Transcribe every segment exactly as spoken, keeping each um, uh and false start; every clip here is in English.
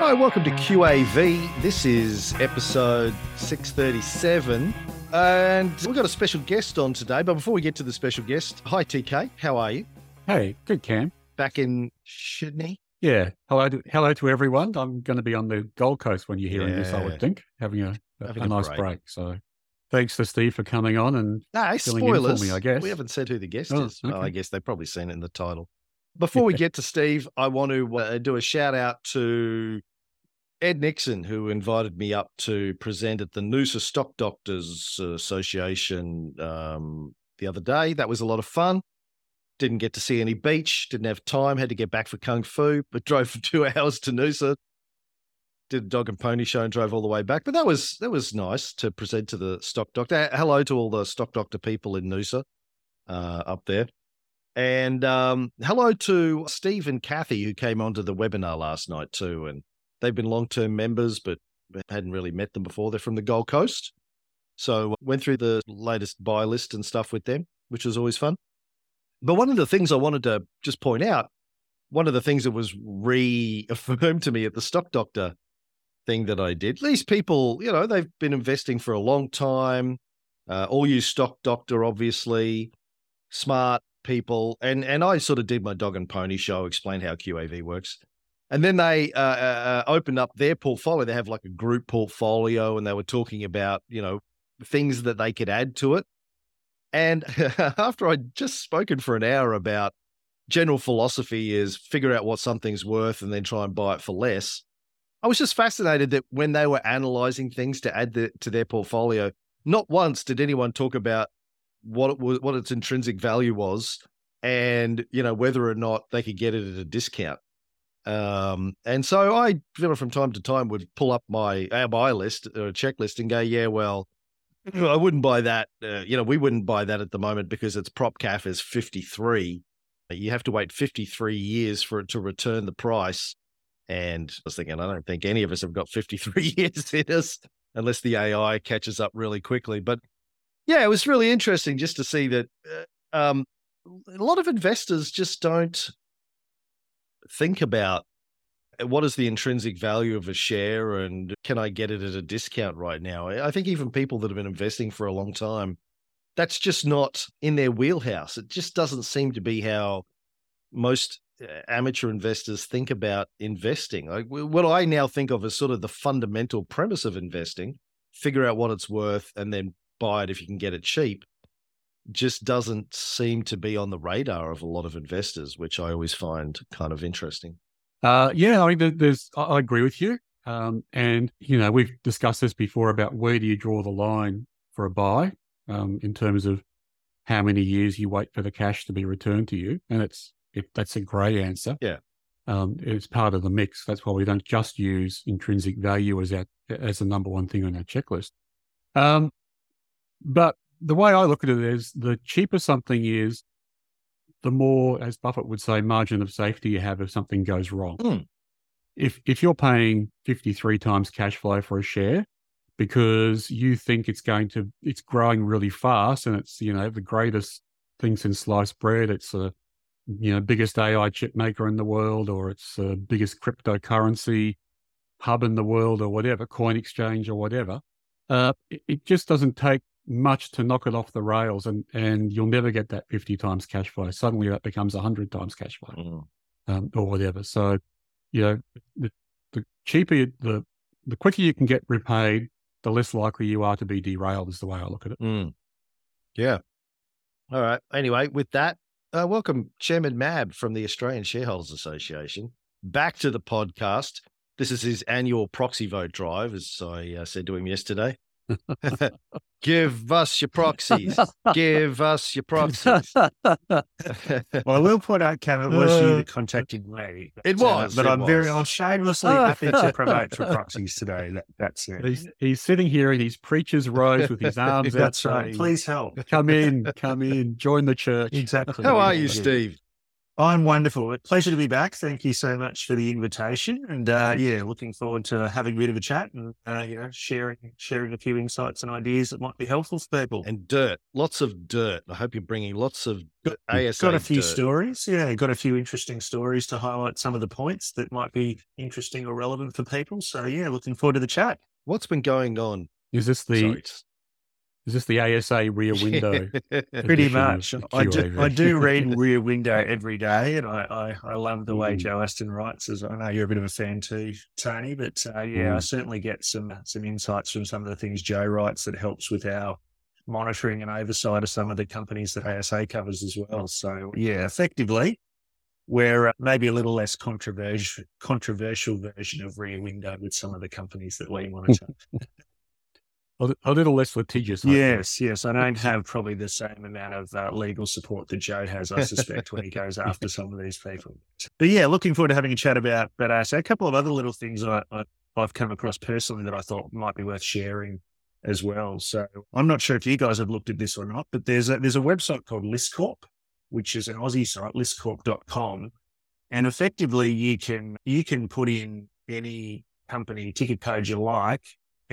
Hi, welcome to Q A V. This is episode six thirty-seven, and we've got a special guest on today. But before we get to the special guest, hi T K, how are you? Hey, good, Cam. Back in Sydney. Yeah. Hello to, hello to everyone. I'm going to be on the Gold Coast when you're hearing yeah. this, I would think, having a, having a, a nice break. break. So thanks to Steve for coming on and no, filling spoilers. in for me, I guess. We haven't said who the guest oh, is. Okay. Well, I guess they've probably seen it in the title. Before we get to Steve, I want to uh, do a shout out to Ed Nixon, who invited me up to present at the Noosa Stock Doctors Association um, the other day. That was a lot of fun. Didn't get to see any beach, didn't have time, had to get back for Kung Fu, but drove for two hours to Noosa, did a dog and pony show and drove all the way back. But that was that was nice to present to the stock doctor. Hello to all the stock doctor people in Noosa uh, up there. And um, hello to Steve and Kathy, who came onto the webinar last night too. And they've been long-term members, but hadn't really met them before. They're from the Gold Coast. So went through the latest buy list and stuff with them, which was always fun. But one of the things I wanted to just point out, one of the things that was reaffirmed to me at the Stock Doctor thing that I did, these people, you know, they've been investing for a long time. Uh, all you Stock Doctor, obviously, smart people. And, and I sort of did my dog and pony show, explained how Q A V works. And then they uh, uh, opened up their portfolio. They have like a group portfolio, and they were talking about, you know, things that they could add to it. And after I'd just spoken for an hour about general philosophy is figure out what something's worth and then try and buy it for less, I was just fascinated that when they were analyzing things to add the, to their portfolio, not once did anyone talk about what it was, what its intrinsic value was, and, you know, whether or not they could get it at a discount. Um, and so I, you know, from time to time would pull up my our buy list or checklist and go, yeah, well, I wouldn't buy that. Uh, you know, we wouldn't buy that at the moment because its prop C A F is fifty-three. You have to wait fifty-three years for it to return the price. And I was thinking, I don't think any of us have got fifty-three years in us unless the A I catches up really quickly. But yeah, it was really interesting just to see that um, a lot of investors just don't think about what is the intrinsic value of a share and can I get it at a discount right now? I think even people that have been investing for a long time, that's just not in their wheelhouse. It just doesn't seem to be how most amateur investors think about investing. Like, what I now think of as sort of the fundamental premise of investing, figure out what it's worth and then buy it if you can get it cheap, just doesn't seem to be on the radar of a lot of investors, which I always find kind of interesting. Uh, yeah, I mean, there's, I agree with you. Um, and, you know, we've discussed this before about where do you draw the line for a buy um, in terms of how many years you wait for the cash to be returned to you. And it's it, that's a grey answer. Yeah. Um, it's part of the mix. That's why we don't just use intrinsic value as, our, as the number one thing on our checklist. Um, but the way I look at it is the cheaper something is, the more, as Buffett would say, margin of safety you have if something goes wrong. Mm. If if you're paying fifty-three times cash flow for a share because you think it's going to, it's growing really fast and it's, you know, the greatest thing since sliced bread, it's the, you know, biggest A I chip maker in the world, or it's the biggest cryptocurrency hub in the world, or whatever, coin exchange or whatever, uh, it, it just doesn't take much to knock it off the rails, and and you'll never get that fifty times cash flow. Suddenly that becomes one hundred times cash flow mm. um, or whatever. So, you know, the, the cheaper, you, the the quicker you can get repaid, the less likely you are to be derailed is the way I look at it. Mm. Yeah. All right. Anyway, with that, uh, welcome Chairman Mabb from the Australian Shareholders Association back to the podcast. This is his annual proxy vote drive, as I uh, said to him yesterday. Give us your proxies. Give us your proxies. Well, I will point out, Kevin, it was uh, you that contacted me. It was. Uh, but it I'm was. very, I'm shamelessly happy to promote for proxies today. That, that's it. He's, he's sitting here in his preacher's robes with his arms out. That's outside. Right. Please help. Come in. Come in. Join the church. Exactly. How are you, Steve? I'm wonderful. It's a pleasure to be back. Thank you so much for the invitation. And uh, yeah, looking forward to having a bit of a chat and uh, you know, sharing sharing a few insights and ideas that might be helpful for people. And dirt, lots of dirt. I hope you're bringing lots of got, A S A Got a few dirt. stories. Yeah, got a few interesting stories to highlight some of the points that might be interesting or relevant for people. So yeah, looking forward to the chat. What's been going on? Is this the... Sorry. Is this the A S A Rear Window? Pretty much. I do, I do read Rear Window every day, and I, I, I love the way mm. Joe Aston writes. As I know you're a bit of a fan too, Tony, but uh, yeah, mm. I certainly get some some insights from some of the things Joe writes that helps with our monitoring and oversight of some of the companies that A S A covers as well. So yeah, effectively, we're maybe a little less controversial controversial version of Rear Window with some of the companies that we monitor. A little less litigious. Yes, I yes. I don't have probably the same amount of uh, legal support that Joe has, I suspect, when he goes after some of these people. But yeah, looking forward to having a chat about that. Uh, so a couple of other little things I, I, I've come across personally that I thought might be worth sharing as well. So I'm not sure if you guys have looked at this or not, but there's a, there's a website called ListCorp, which is an Aussie site, list corp dot com. And effectively, you can you can put in any company ticket code you like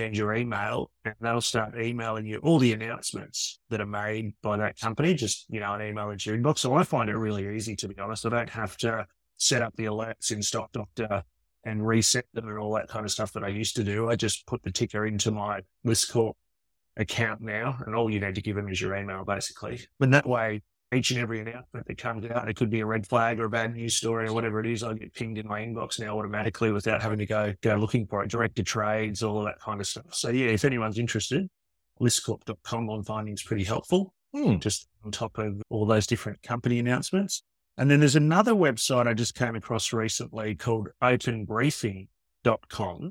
and your email, and they'll start emailing you all the announcements that are made by that company, just, you know, an email into your inbox. So I find it really easy, to be honest. I don't have to set up the alerts in Stock Doctor and reset them and all that kind of stuff that I used to do. I just put the ticker into my ListCorp account now, and all you need to give them is your email, basically. But that way, each and every announcement that comes out, it could be a red flag or a bad news story or whatever it is, I get pinged in my inbox now automatically without having to go go looking for it, director trades, all of that kind of stuff. So yeah, if anyone's interested, list corp dot com on finding is pretty helpful, mm. just on top of all those different company announcements. And then there's another website I just came across recently called open briefing dot com,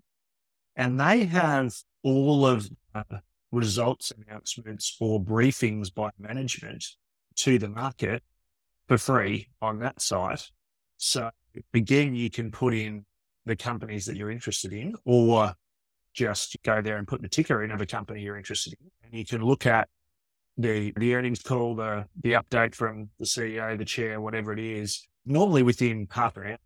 and they have all of uh, results announcements or briefings by management to the market for free on that site. So again, you can put in the companies that you're interested in, or just go there and put the ticker in of a company you're interested in. And you can look at the the earnings call, the the update from the C E O, the chair, whatever it is, normally within half an hour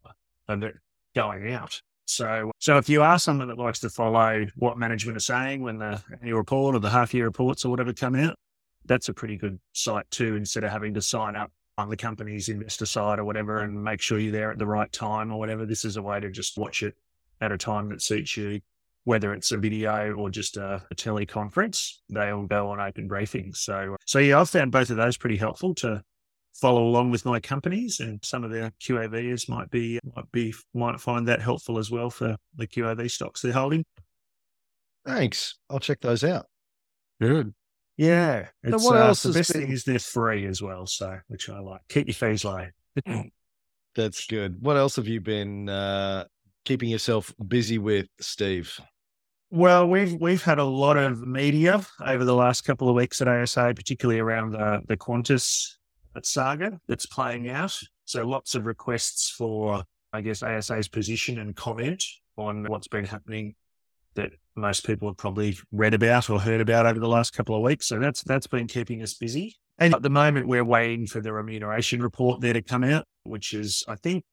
of it going out. So so if you are someone that likes to follow what management are saying when the annual report or the half year reports or whatever come out, that's a pretty good site too, instead of having to sign up on the company's investor side or whatever and make sure you're there at the right time or whatever. This is a way to just watch it at a time that suits you, whether it's a video or just a, a teleconference. They all go on Open Briefing. So, so yeah, I've found both of those pretty helpful to follow along with my companies, and some of their Q A Vs might be, might be, might find that helpful as well for the Q A V stocks they're holding. Thanks. I'll check those out. Good. Yeah. So what uh, else? The best been... thing is they're free as well, so which I like. Keep your fees low. That's good. What else have you been uh, keeping yourself busy with, Steve? Well, we've we've had a lot of media over the last couple of weeks at A S A, particularly around the, the Qantas saga that's playing out. So lots of requests for, I guess, A S A's position and comment on what's been happening that most people have probably read about or heard about over the last couple of weeks. So that's that's been keeping us busy. And at the moment, we're waiting for the remuneration report there to come out, which is, I think,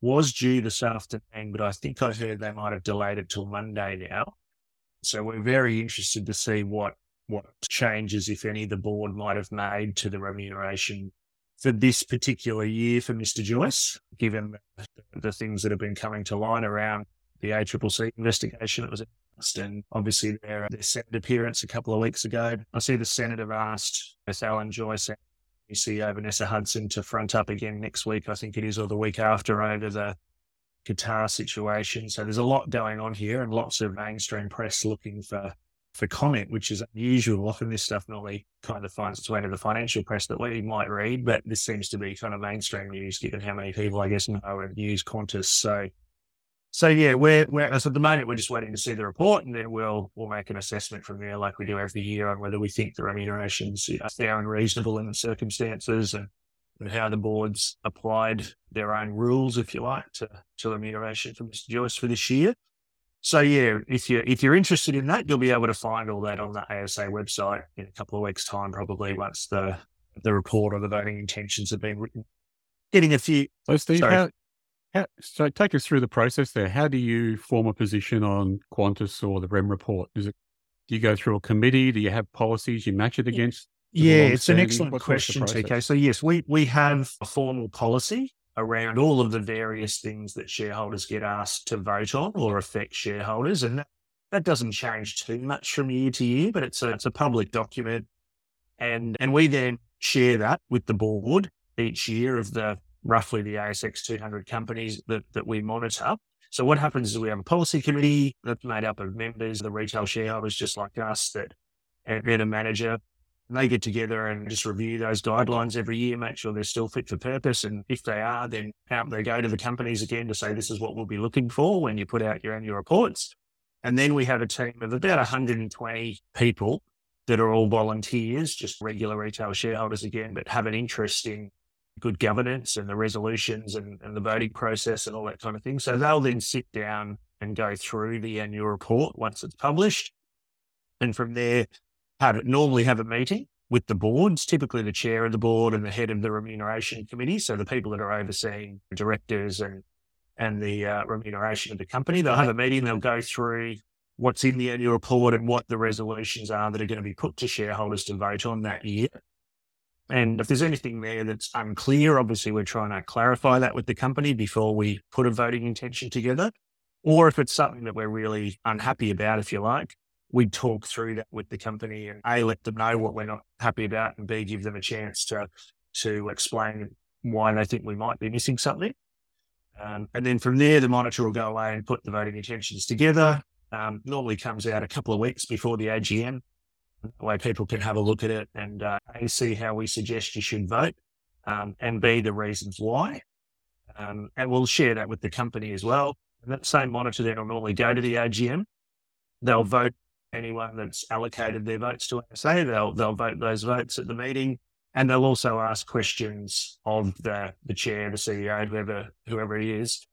was due this afternoon, but I think I heard they might have delayed it till Monday now. So we're very interested to see what what changes, if any, the board might have made to the remuneration for this particular year for Mister Joyce, given the things that have been coming to light around the A C C C investigation that was announced, and obviously their, their Senate appearance a couple of weeks ago. I see the Senate have asked both Alan Joyce and C E O Vanessa Hudson to front up again next week, I think it is, or the week after, over the Qatar situation. So there's a lot going on here, and lots of mainstream press looking for, for comment, which is unusual. Often this stuff normally kind of finds its way to the financial press that we might read, but this seems to be kind of mainstream news, given how many people, I guess, know and use Qantas. So So yeah, we're, we're so at the moment we're just waiting to see the report, and then we'll we'll make an assessment from there, like we do every year, on whether we think the remuneration's fair and reasonable in the circumstances, and, and how the board's applied their own rules, if you like, to to remuneration for Mister Joyce for this year. So yeah, if you if you're interested in that, you'll be able to find all that on the A S A website in a couple of weeks' time, probably once the the report or the voting intentions have been written. getting a few. So Steve, how, how, so take us through the process there. How do you form a position on Qantas or the R E M report? Is it, do you go through a committee? Do you have policies you match it against? Yeah, it's an excellent What's question, T K. So yes, we, we have a formal policy around all of the various things that shareholders get asked to vote on or affect shareholders. And that, that doesn't change too much from year to year, but it's a, it's a public document. And, and we then share that with the board each year of the roughly the A S X two hundred companies that, that we monitor. So what happens is we have a policy committee that's made up of members, the retail shareholders just like us, that and a manager. And they get together and just review those guidelines every year, make sure they're still fit for purpose. And if they are, then out they go to the companies again to say, this is what we'll be looking for when you put out your annual reports. And then we have a team of about one hundred twenty people that are all volunteers, just regular retail shareholders again, but have an interest in good governance and the resolutions and, and the voting process and all that kind of thing. So they'll then sit down and go through the annual report once it's published. And from there, Have, normally have a meeting with the boards, typically the chair of the board and the head of the remuneration committee. So the people that are overseeing directors and and the uh, remuneration of the company, they'll have a meeting. They'll go through what's in the annual report and what the resolutions are that are going to be put to shareholders to vote on that year. And if there's anything there that's unclear, obviously we're trying to clarify that with the company before we put a voting intention together. Or if it's something that we're really unhappy about, if you like, we talk through that with the company and A, let them know what we're not happy about, and B, give them a chance to to explain why they think we might be missing something. Um, and then from there, the monitor will go away and put the voting intentions together. Um, normally comes out a couple of weeks before the A G M. That way people can have a look at it and uh, A, see how we suggest you should vote, um, and B, the reasons why. Um, and we'll share that with the company as well. And that same monitor then will normally go to the A G M. They'll vote. Anyone that's allocated their votes to A S A, they'll they'll vote those votes at the meeting, and they'll also ask questions of the the chair, the C E O, whoever whoever he is,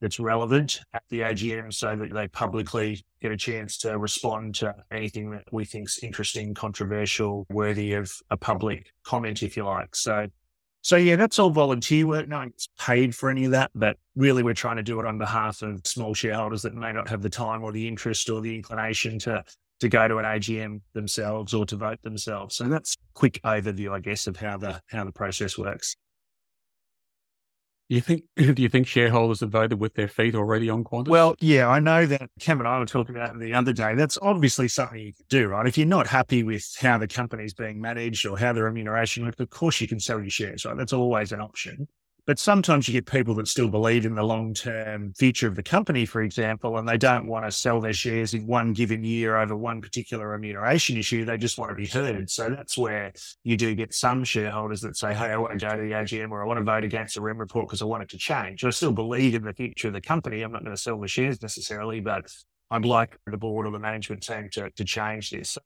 that's relevant at the A G M, so that they publicly get a chance to respond to anything that we think's interesting, controversial, worthy of a public comment, if you like. So, so yeah, that's all volunteer work. No one gets paid for any of that, but really we're trying to do it on behalf of small shareholders that may not have the time or the interest or the inclination to to go to an A G M themselves or to vote themselves. So that's a quick overview, I guess, of how the how the process works. Do you think do you think shareholders have voted with their feet already on Qantas? Well, yeah, I know that Cam and I were talking about it the other day. That's obviously something you can do, right? If you're not happy with how the company's being managed or how the remuneration works, of course you can sell your shares, right? That's always an option. But sometimes you get people that still believe in the long-term future of the company, for example, and they don't want to sell their shares in one given year over one particular remuneration issue. They just want to be heard. So that's where you do get some shareholders that say, hey, I want to go to the A G M, or I want to vote against the R E M report because I want it to change. I still believe in the future of the company. I'm not going to sell the shares necessarily, but I'd like the board or the management team to, to change this.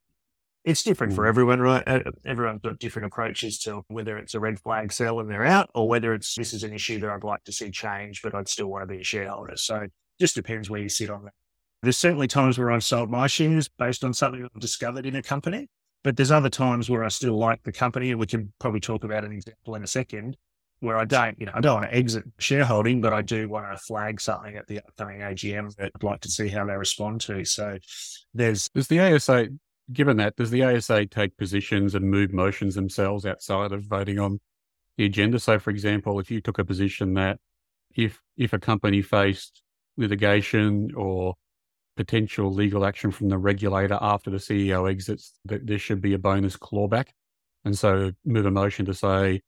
It's different for everyone, right? Everyone's got different approaches to whether it's a red flag sell and they're out, or whether it's this is an issue that I'd like to see change, but I'd still want to be a shareholder. So it just depends where you sit on that. There's certainly times where I've sold my shares based on something I've discovered in a company, but there's other times where I still like the company, and we can probably talk about an example in a second, where I don't, you know, I don't want to exit shareholding, but I do want to flag something at the upcoming A G M that I'd like to see how they respond to. So there's... There's the A S A... Given that, does the A S A take positions and move motions themselves outside of voting on the agenda? So, for example, if you took a position that if if a company faced litigation or potential legal action from the regulator after the C E O exits, that there should be a bonus clawback, and so move a motion to say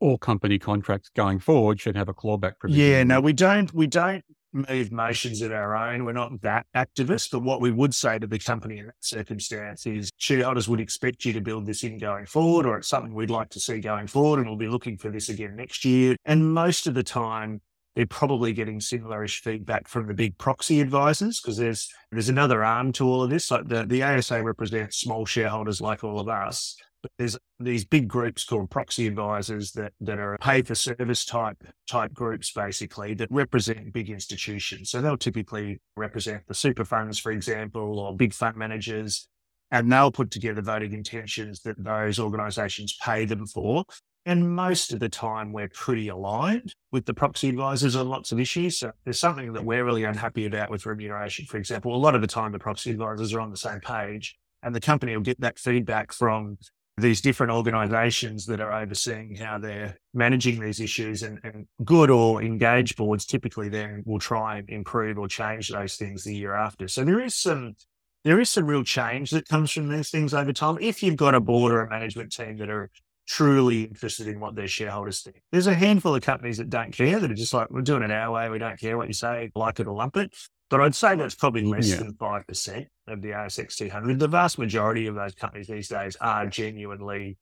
all company contracts going forward should have a clawback provision. Yeah, no, we don't. We don't. move motions of our own. We're not that activist, but what we would say to the company in that circumstance is shareholders would expect you to build this in going forward, or it's something we'd like to see going forward, and we'll be looking for this again next year. And most of the time, they're probably getting similarish feedback from the big proxy advisors, because there's there's another arm to all of this. Like the, the A S A represents small shareholders like all of us, but there's these big groups called proxy advisors that, that are pay-for-service type type groups, basically, that represent big institutions. So they'll typically represent the super funds, for example, or big fund managers, and they'll put together voting intentions that those organisations pay them for. And most of the time, we're pretty aligned with the proxy advisors on lots of issues. So there's something that we're really unhappy about with remuneration, for example. A lot of the time, the proxy advisors are on the same page, and the company will get that feedback from these different organisations that are overseeing how they're managing these issues. And, and good or engaged boards typically then will try and improve or change those things the year after. So there is some... There is some real change that comes from these things over time. If you've got a board or a management team that are truly interested in what their shareholders think, there's a handful of companies that don't care, that are just like, we're doing it our way. We don't care what you say, like it or lump it. But I'd say that's probably less yeah. than five percent of the A S X two hundred. The vast majority of those companies these days are genuinely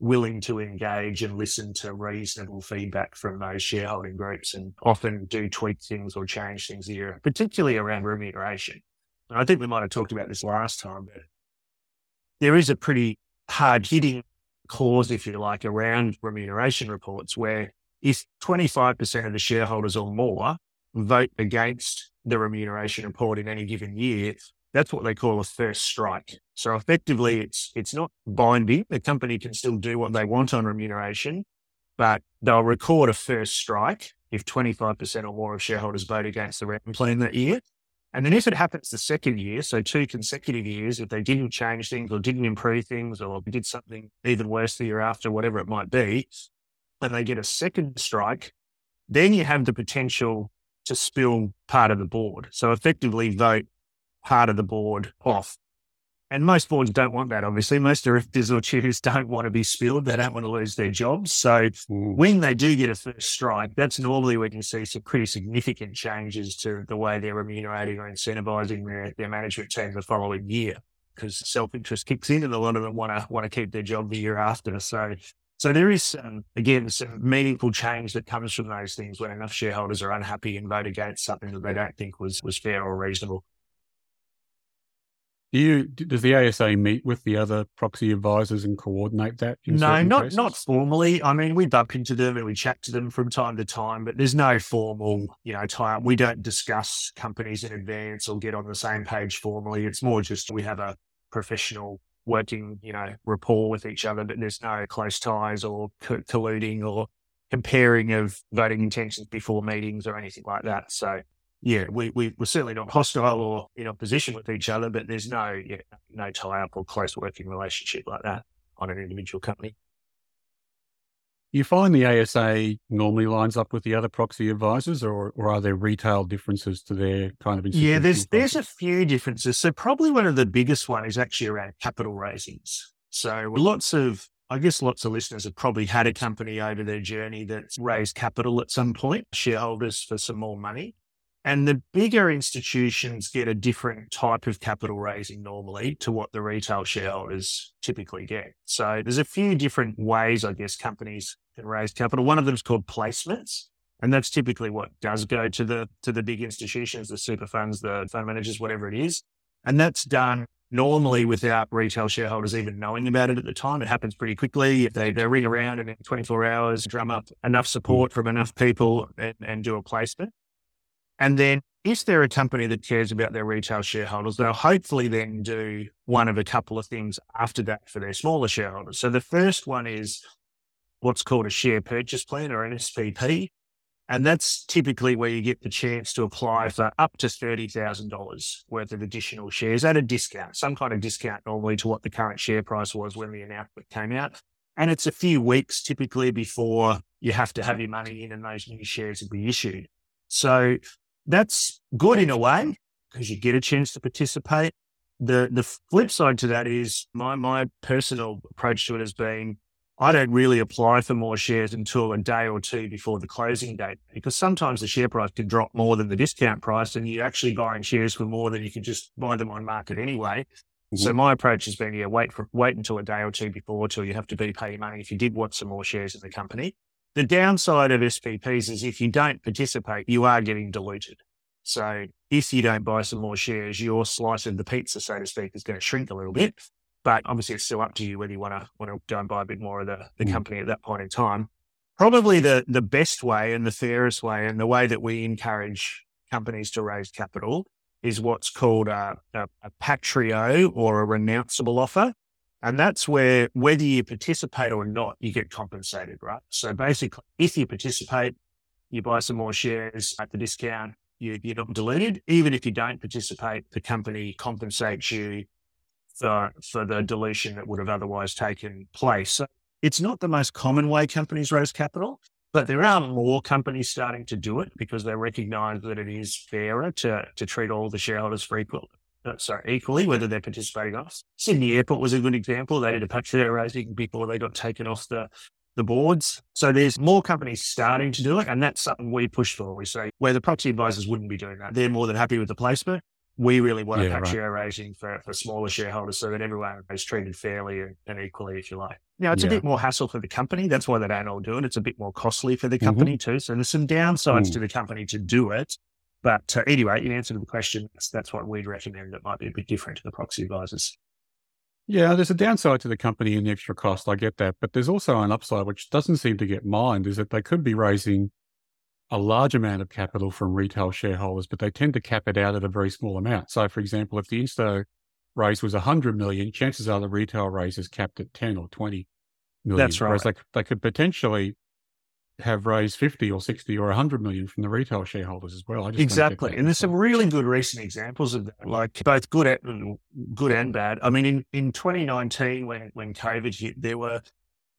willing to engage and listen to reasonable feedback from those shareholding groups, and often do tweak things or change things here, particularly around remuneration. I think we might have talked about this last time, but there is a pretty hard-hitting clause, if you like, around remuneration reports, where if twenty-five percent of the shareholders or more vote against the remuneration report in any given year, that's what they call a first strike. So effectively, it's it's not binding. The company can still do what they want on remuneration, but they'll record a first strike if twenty-five percent or more of shareholders vote against the rem plan that year. And then if it happens the second year, so two consecutive years, if they didn't change things or didn't improve things or did something even worse the year after, whatever it might be, and they get a second strike, then you have the potential to spill part of the board. So effectively vote part of the board off. And most boards don't want that, obviously. Most directors or chairers don't want to be spilled. They don't want to lose their jobs. So when they do get a first strike, that's normally when you see some pretty significant changes to the way they're remunerating or incentivizing their, their management team the following year, because self-interest kicks in and a lot of them want to want to keep their job the year after. So, so there is, some, again, some meaningful change that comes from those things when enough shareholders are unhappy and vote against something that they don't think was, was fair or reasonable. Do you, does the A S A meet with the other proxy advisors and coordinate that? No, not cases? not formally. I mean, we bump into them and we chat to them from time to time, but there's no formal, you know, tie up. We don't discuss companies in advance or get on the same page formally. It's more just we have a professional working, you know, rapport with each other, but there's no close ties or colluding or comparing of voting intentions before meetings or anything like that. So. Yeah, we, we, we're certainly not hostile or in opposition with each other, but there's no yeah, no tie-up or close working relationship like that on an individual company. You find the A S A normally lines up with the other proxy advisors, or, or are there retail differences to their kind of institutional? Yeah, there's, there's a few differences. So probably one of the biggest one is actually around capital raisings. So lots of, I guess lots of listeners have probably had a company over their journey that's raised capital at some point, shareholders for some more money. And the bigger institutions get a different type of capital raising normally to what the retail shareholders typically get. So there's a few different ways, I guess, companies can raise capital. One of them is called placements, and that's typically what does go to the to the big institutions, the super funds, the fund managers, whatever it is. And that's done normally without retail shareholders even knowing about it at the time. It happens pretty quickly. If they, they ring around and in twenty-four hours, drum up enough support from enough people and, and do a placement. And then if they're a company that cares about their retail shareholders, they'll hopefully then do one of a couple of things after that for their smaller shareholders. So the first one is what's called a share purchase plan, or an S P P. And that's typically where you get the chance to apply for up to thirty thousand dollars worth of additional shares at a discount, some kind of discount normally to what the current share price was when the announcement came out. And it's a few weeks typically before you have to have your money in and those new shares will be issued. So that's good in a way because you get a chance to participate. The the flip side to that is my my personal approach to it has been I don't really apply for more shares until a day or two before the closing date, because sometimes the share price can drop more than the discount price and you're actually buying shares for more than you can just buy them on market anyway. Mm-hmm. So my approach has been, yeah, wait for wait until a day or two before till you have to be paying money if you did want some more shares in the company. The downside of S P Ps is if you don't participate, you are getting diluted. So if you don't buy some more shares, your slice of the pizza, so to speak, is going to shrink a little bit. But obviously it's still up to you whether you want to want to go and buy a bit more of the, the company at that point in time. Probably the, the best way and the fairest way and the way that we encourage companies to raise capital is what's called a, a, a patrio, or a renounceable offer. And that's where, whether you participate or not, you get compensated, right? So basically, if you participate, you buy some more shares at the discount, you, you're not diluted. Even if you don't participate, the company compensates you for, for the dilution that would have otherwise taken place. So it's not the most common way companies raise capital, but there are more companies starting to do it because they recognize that it is fairer to, to treat all the shareholders for equal. Uh, sorry, equally, whether they're participating or not. Sydney Airport was a good example. They did a patio raising before they got taken off the, the boards. So there's more companies starting to do it, and that's something we push for. We say, where the proxy advisors wouldn't be doing that, they're more than happy with the placement. We really want yeah, a patio right. raising for, for smaller shareholders so that everyone is treated fairly and, and equally, if you like. Now, it's yeah. a bit more hassle for the company. That's why they don't all do it. It's a bit more costly for the company mm-hmm. too. So there's some downsides mm. to the company to do it. But uh, anyway, in answer to the question, that's, that's what we'd recommend that might be a bit different to the proxy advisors. Yeah, there's a downside to the company and the extra cost. I get that. But there's also an upside, which doesn't seem to get mined, is that they could be raising a large amount of capital from retail shareholders, but they tend to cap it out at a very small amount. So, for example, if the Insto raise was one hundred million, chances are the retail raise is capped at ten or twenty million. That's right. Whereas they, they could potentially have raised fifty or sixty or one hundred million from the retail shareholders as well. I just exactly. And there's some really good recent examples of that, like both good and, good and bad. I mean, in, in twenty nineteen, when, when COVID hit, there were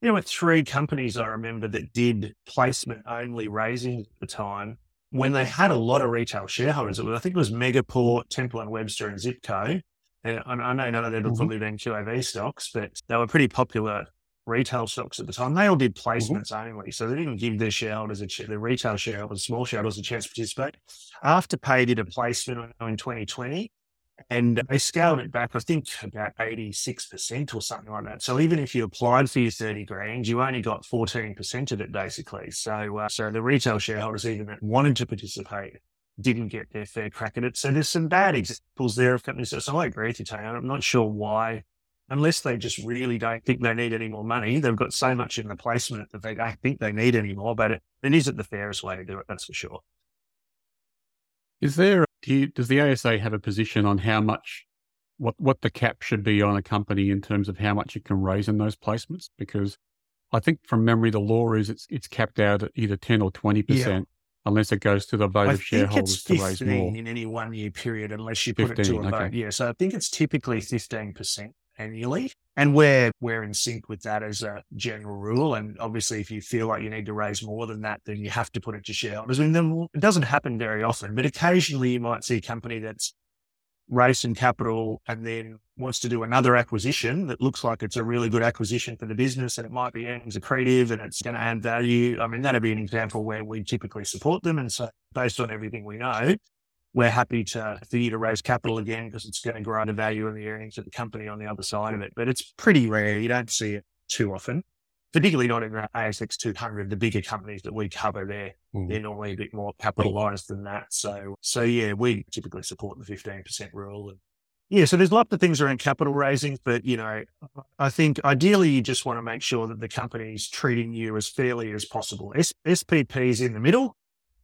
there were three companies I remember that did placement-only raising at the time when they had a lot of retail shareholders. It was, I think it was Megaport, Temple and Webster and Zipco. And I know none of them mm-hmm. probably been Q A V stocks, but they were pretty popular retail stocks at the time. They all did placements mm-hmm. only, so they didn't give their shareholders, a ch- the retail shareholders, small shareholders, a chance to participate. Afterpay did a placement in twenty twenty, and they scaled it back, I think, about eighty-six percent or something like that. So even if you applied for your thirty grand, you only got fourteen percent of it, basically. So, uh, so the retail shareholders, even that wanted to participate, didn't get their fair crack at it. So there's some bad examples there of companies. So I agree with you, Tony. I'm not sure why. Unless they just really don't think they need any more money. They've got so much in the placement that they don't think they need any more, but it, it isn't the fairest way to do it, that's for sure. Is there, do you, does the A S A have a position on how much, what, what the cap should be on a company in terms of how much it can raise in those placements? Because I think from memory, the law is it's it's capped out at either ten or twenty percent. Yeah. Unless it goes to the vote I of shareholders to raise more. In any one-year period, unless you fifteen, put it to a okay. vote. Yeah, so I think it's typically fifteen percent annually. And we're, we're in sync with that as a general rule. And obviously, if you feel like you need to raise more than that, then you have to put it to shareholders. I mean, then it doesn't happen very often, but occasionally you might see a company that's raised in capital and then wants to do another acquisition that looks like it's a really good acquisition for the business, and it might be earnings accretive and it's going to add value. I mean, that'd be an example where we typically support them. And so based on everything we know, we're happy to, for you to raise capital again because it's going to grow the value and the earnings of the company on the other side of it. But it's pretty rare. You don't see it too often, particularly not in the A S X two hundred, the bigger companies that we cover there. Mm. They're normally a bit more capitalized than that. So, so yeah, we typically support the fifteen percent rule. And yeah, so there's lots of things around capital raising, but, you know, I think ideally you just want to make sure that the company's treating you as fairly as possible. S- SPP's in the middle.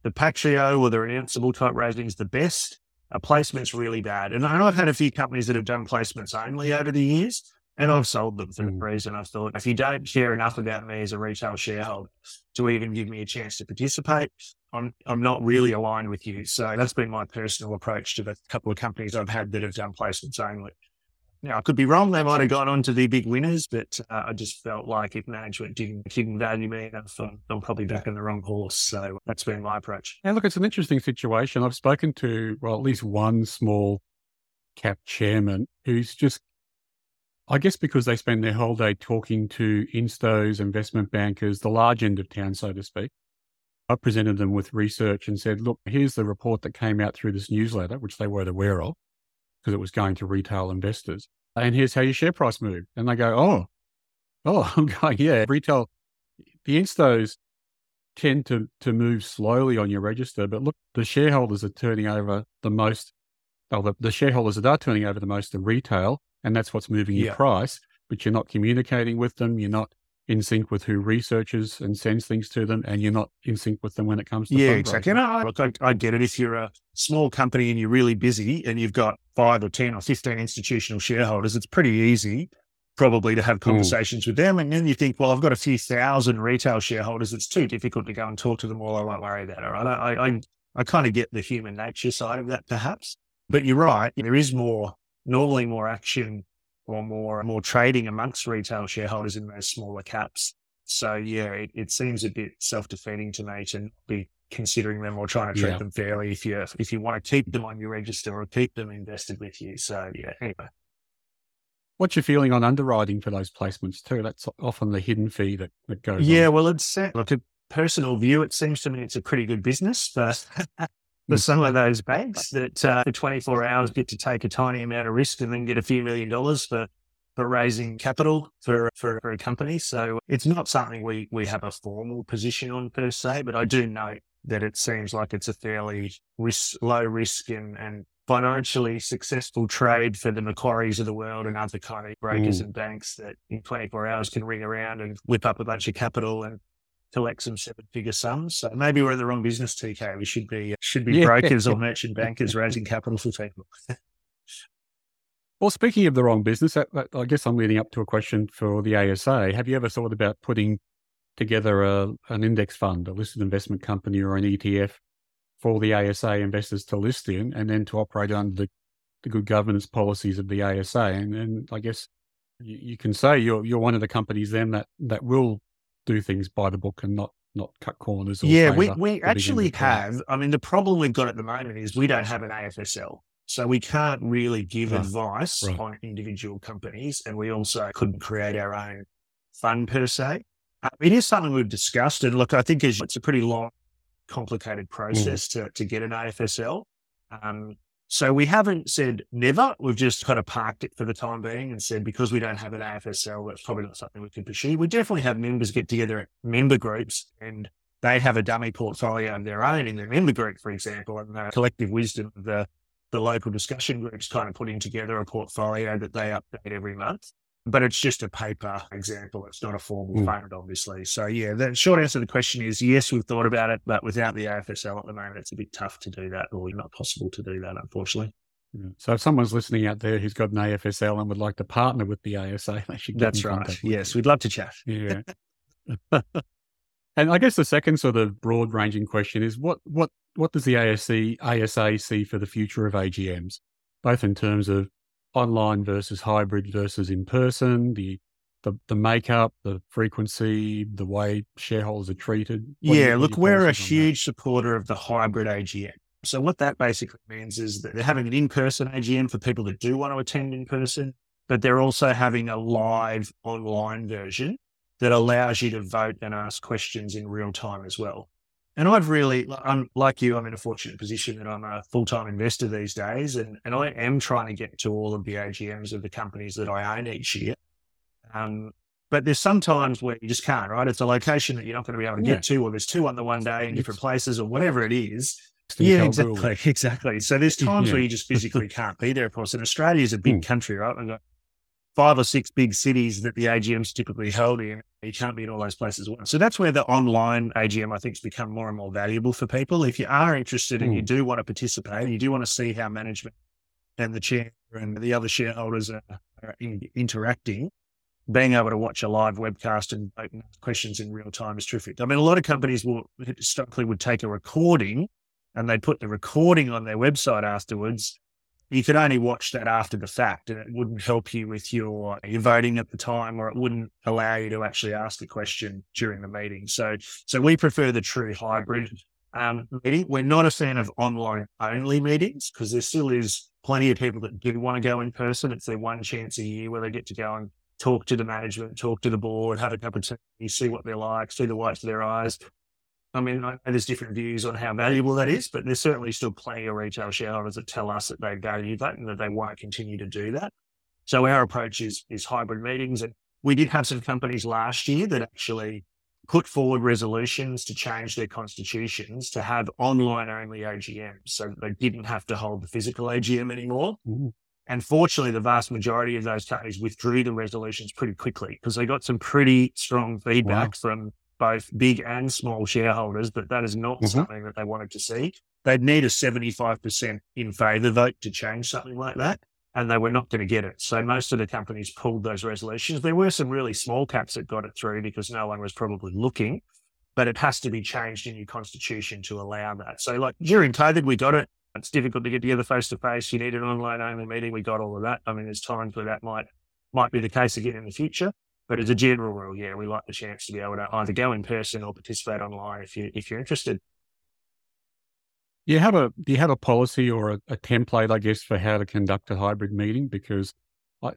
The Paxio or the renounceable type raising is the best. A placement's really bad. And I've had a few companies that have done placements only over the years, and I've sold them for mm. the reason I thought, if you don't care enough about me as a retail shareholder to even give me a chance to participate, I'm I'm not really aligned with you. So that's been my personal approach to the couple of companies I've had that have done placements only. Now, I could be wrong. They might have gone on to the big winners, but uh, I just felt like if management didn't, didn't value me enough, I'm, I'm probably back on the wrong horse. So that's been my approach. And look, it's an interesting situation. I've spoken to, well, at least one small cap chairman who's just, I guess because they spend their whole day talking to instos, investment bankers, the large end of town, so to speak. I presented them with research and said, look, here's the report that came out through this newsletter, which they weren't aware of, because it was going to retail investors. And here's how your share price moved. And they go, oh, oh, I'm going, yeah, retail. The instos tend to, to move slowly on your register, but look, the shareholders are turning over the most, oh, the, the shareholders that are turning over the most are retail, and that's what's moving your yeah. price, but you're not communicating with them. You're not in sync with who researches and sends things to them, and you're not in sync with them when it comes to fundraising. Yeah, exactly. And I, look, I, I get it. If you're a small company and you're really busy and you've got five or ten or fifteen institutional shareholders, it's pretty easy probably to have conversations Ooh. with them. And then you think, well, I've got a few thousand retail shareholders. It's too difficult to go and talk to them all. I won't worry about it. Right? I, I, I kind of get the human nature side of that perhaps, but you're right. There is more, normally more action or more, more trading amongst retail shareholders in those smaller caps. So yeah, it, it seems a bit self-defeating to me to not be considering them or trying to treat yeah. them fairly if you if you want to keep them on your register or keep them invested with you. So yeah, anyway. What's your feeling on underwriting for those placements too? That's often the hidden fee that, that goes yeah, on. Yeah, well, it's like a personal view. It seems to me it's a pretty good business for, for some of those banks that uh, for twenty-four hours get to take a tiny amount of risk and then get a few million dollars for for raising capital for, for, for a company. So it's not something we, we have a formal position on per se, but I do note that it seems like it's a fairly risk, low risk and, and financially successful trade for the Macquaries of the world and other kind of brokers mm. and banks that in twenty-four hours can ring around and whip up a bunch of capital and collect some seven-figure sums. So maybe we're in the wrong business, T K. We should be should be yeah. brokers or merchant bankers raising capital for people. Well, speaking of the wrong business, that, that, I guess I'm leading up to a question for the A S A. Have you ever thought about putting together a, an index fund, a listed investment company or an E T F for the A S A investors to list in and then to operate under the, the good governance policies of the A S A? And, and I guess you, you can say you're you're one of the companies then that, that will do things by the book and not not cut corners. Or yeah, we, we actually have. I mean, the problem we've got at the moment is we don't have an A F S L. So we can't really give right. advice right. on individual companies, and we also couldn't create our own fund per se. Uh, it is something we've discussed, and look, I think it's a pretty long, complicated process mm. to, to get an A F S L. Um, so we haven't said never. We've just kind of parked it for the time being and said because we don't have an A F S L, that's probably not something we can pursue. We definitely have members get together at member groups and they have a dummy portfolio of their own in their member group, for example, and the collective wisdom of the the local discussion groups kind of putting together a portfolio that they update every month. But it's just a paper example. It's not a formal fund, obviously. So yeah, the short answer to the question is yes, we've thought about it, but without the A F S L at the moment, it's a bit tough to do that, or not possible to do that, unfortunately. Yeah. So if someone's listening out there who's got an A F S L and would like to partner with the A S A, they should get That's right. Contact with yes, you. We'd love to chat. Yeah. And I guess the second sort of broad-ranging question is what what what does the A S A see for the future of A G Ms, both in terms of online versus hybrid versus in person, the the, the makeup, the frequency, the way shareholders are treated? What yeah, are look, we're a huge that? supporter of the hybrid A G M. So what that basically means is that they're having an in-person A G M for people that do want to attend in person, but they're also having a live online version that allows you to vote and ask questions in real time as well. And I've really, I'm like you, I'm in a fortunate position that I'm a full-time investor these days, and, and I am trying to get to all of the A G Ms of the companies that I own each year. Um, but there's some times where you just can't, right? It's a location that you're not going to be able to yeah. get to, or there's two on the one day in different it's, places or whatever it is. Yeah, exactly, rural. exactly. So there's times yeah. where you just physically can't be there, of course. And Australia is a big mm. country, right? We've got five or six big cities that the A G Ms typically held in. You can't be in all those places at once. So that's where the online A G M, I think, has become more and more valuable for people. If you are interested and mm. you do want to participate, you do want to see how management and the chair and the other shareholders are, are in, interacting, being able to watch a live webcast and open questions in real time is terrific. I mean, a lot of companies will historically would take a recording and they'd put the recording on their website afterwards. You could only watch that after the fact, and it wouldn't help you with your, your voting at the time, or it wouldn't allow you to actually ask the question during the meeting. So so we prefer the true hybrid um, meeting. We're not a fan of online-only meetings because there still is plenty of people that do want to go in person. It's their one chance a year where they get to go and talk to the management, talk to the board, have a cup of tea, see what they're like, see the whites of their eyes. I mean, I know there's different views on how valuable that is, but there's certainly still plenty of retail shareholders that tell us that they value that and that they won't continue to do that. So our approach is is hybrid meetings. And we did have some companies last year that actually put forward resolutions to change their constitutions to have online-only A G Ms. So they didn't have to hold the physical A G M anymore. Ooh. And fortunately, the vast majority of those companies withdrew the resolutions pretty quickly because they got some pretty strong feedback wow. from both big and small shareholders, but that is not mm-hmm. something that they wanted to see. They'd need a seventy-five percent in favour vote to change something like that. and they were not going to get it. So most of the companies pulled those resolutions. There were some really small caps that got it through because no one was probably looking, but it has to be changed in your constitution to allow that. So like during COVID, we got it. It's difficult to get together face-to-face. You need an online-only meeting. We got all of that. I mean, there's times where that might might be the case again in the future. But as a general rule, yeah, we like the chance to be able to either go in person or participate online if, you, if you're interested. You have a, do you have a policy or a, a template, I guess, for how to conduct a hybrid meeting? Because,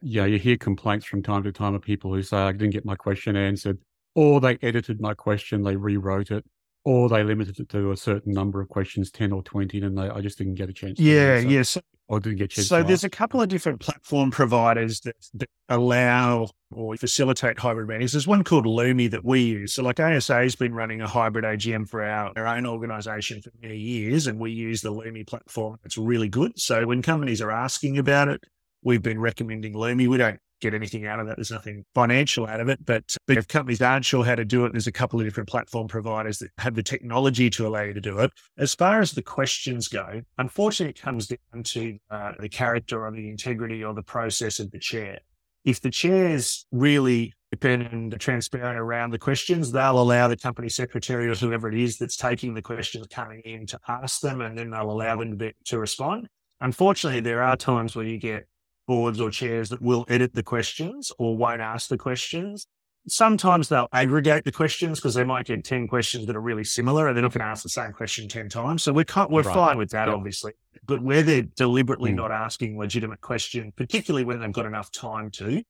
you know, you hear complaints from time to time of people who say, I didn't get my question answered, or they edited my question, they rewrote it, or they limited it to a certain number of questions, ten or twenty, and they, I just didn't get a chance to yeah, answer. Yes. Or didn't get a chance so to there's ask. A couple of different platform providers that, that allow or facilitate hybrid meetings. There's one called Lumi that we use. So like A S A has been running a hybrid A G M for our, our own organisation for many years, and we use the Lumi platform. It's really good. So when companies are asking about it, we've been recommending Lumi. We don't get anything out of that. There's nothing financial out of it, but, but if companies aren't sure how to do it, there's a couple of different platform providers that have the technology to allow you to do it. As far as the questions go, unfortunately, it comes down to uh, the character or the integrity or the process of the chair. If the chair's really open and transparent around the questions, they'll allow the company secretary or whoever it is that's taking the questions coming in to ask them, and then they'll allow them to, be, to respond. Unfortunately, there are times where you get boards or chairs that will edit the questions or won't ask the questions. Sometimes they'll aggregate the questions because they might get ten questions that are really similar and they're not going to ask the same question ten times. So we're, we're right. fine with that, yeah. obviously. But where they're deliberately mm. not asking legitimate questions, particularly when they've got enough time to,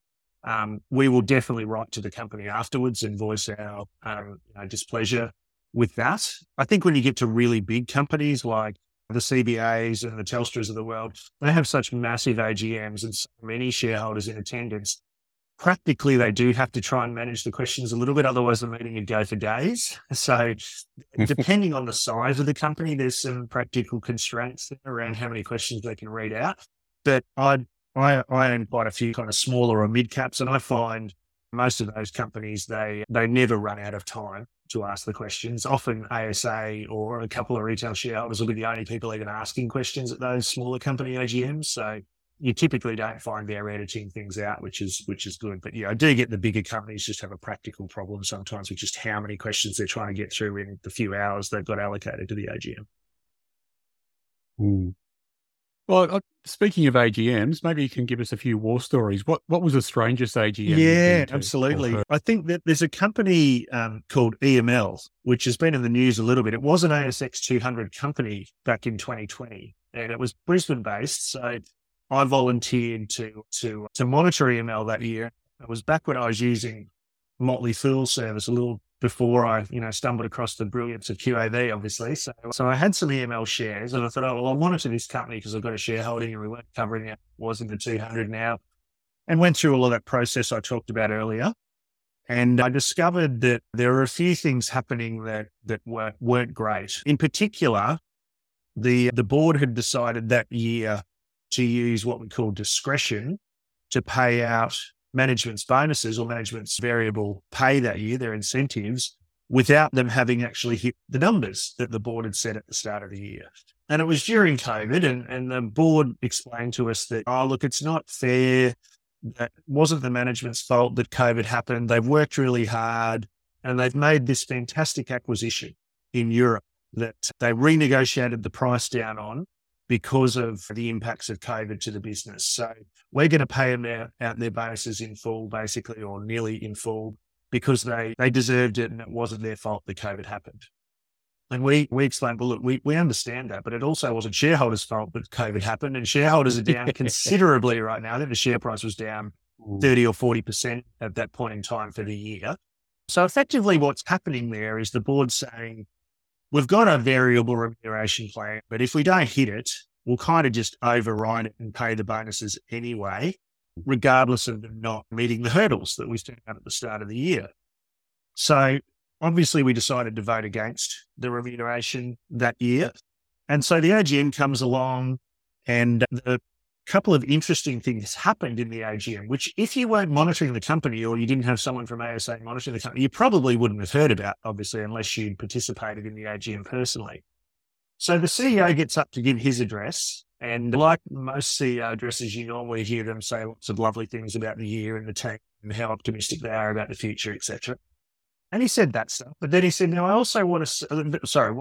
um, we will definitely write to the company afterwards and voice our um, you know, displeasure with that. I think when you get to really big companies like the C B As and the Telstras of the world, they have such massive A G Ms and so many shareholders in attendance. Practically, they do have to try and manage the questions a little bit. Otherwise, the meeting would go for days. So depending on the size of the company, there's some practical constraints around how many questions they can read out. But I, I, I own quite a few kind of smaller or mid caps, and I find most of those companies, they, they never run out of time to ask the questions. Often A S A or a couple of retail shareholders will be the only people even asking questions at those smaller company A G Ms. So you typically don't find they're editing things out, which is which is good. But yeah, I do get the bigger companies just have a practical problem sometimes with just how many questions they're trying to get through in the few hours they've got allocated to the A G M. Mm. Well, speaking of A G Ms, maybe you can give us a few war stories. What what was the strangest A G M? Yeah, absolutely. I think that there's a company um, called E M L, which has been in the news a little bit. It was an A S X two hundred company back in twenty twenty, and it was Brisbane-based. So I volunteered to to to monitor E M L that year. It was back when I was using Motley Fool service a little before I, you know, stumbled across the brilliance of Q A V, obviously. So, so I had some E M L shares and I thought, oh, well, I'll monitor this company because I've got a shareholding and we weren't covering it. It was in the two hundred now. And went through all of that process I talked about earlier. And I discovered that there were a few things happening that, that weren't, weren't great. In particular, the, the board had decided that year to use what we call discretion to pay out management's bonuses or management's variable pay that year, their incentives, without them having actually hit the numbers that the board had set at the start of the year. And it was during COVID, and, and the board explained to us that, oh, look, it's not fair. That wasn't the management's fault that COVID happened. They've worked really hard and they've made this fantastic acquisition in Europe that they renegotiated the price down on because of the impacts of COVID to the business. So we're going to pay them their, out their bonuses in full, basically, or nearly in full, because they, they deserved it and it wasn't their fault that COVID happened. And we, we explained, well, look, we, we understand that, but it also wasn't shareholders' fault that COVID happened, and shareholders are down considerably right now. I think the share price was down thirty or forty percent at that point in time for the year. So effectively what's happening there is the board saying, we've got a variable remuneration plan, but if we don't hit it, we'll kind of just override it and pay the bonuses anyway, regardless of them not meeting the hurdles that we set out at the start of the year. So obviously we decided to vote against the remuneration that year. And so the A G M comes along, and a couple of interesting things happened in the A G M, which if you weren't monitoring the company or you didn't have someone from A S A monitoring the company, you probably wouldn't have heard about, obviously, unless you'd participated in the A G M personally. So the C E O gets up to give his address And like most C E O addresses, you normally hear them say lots of lovely things about the year and the team and how optimistic they are about the future, et cetera. And he said that stuff. But then he said, now I also want to, sorry,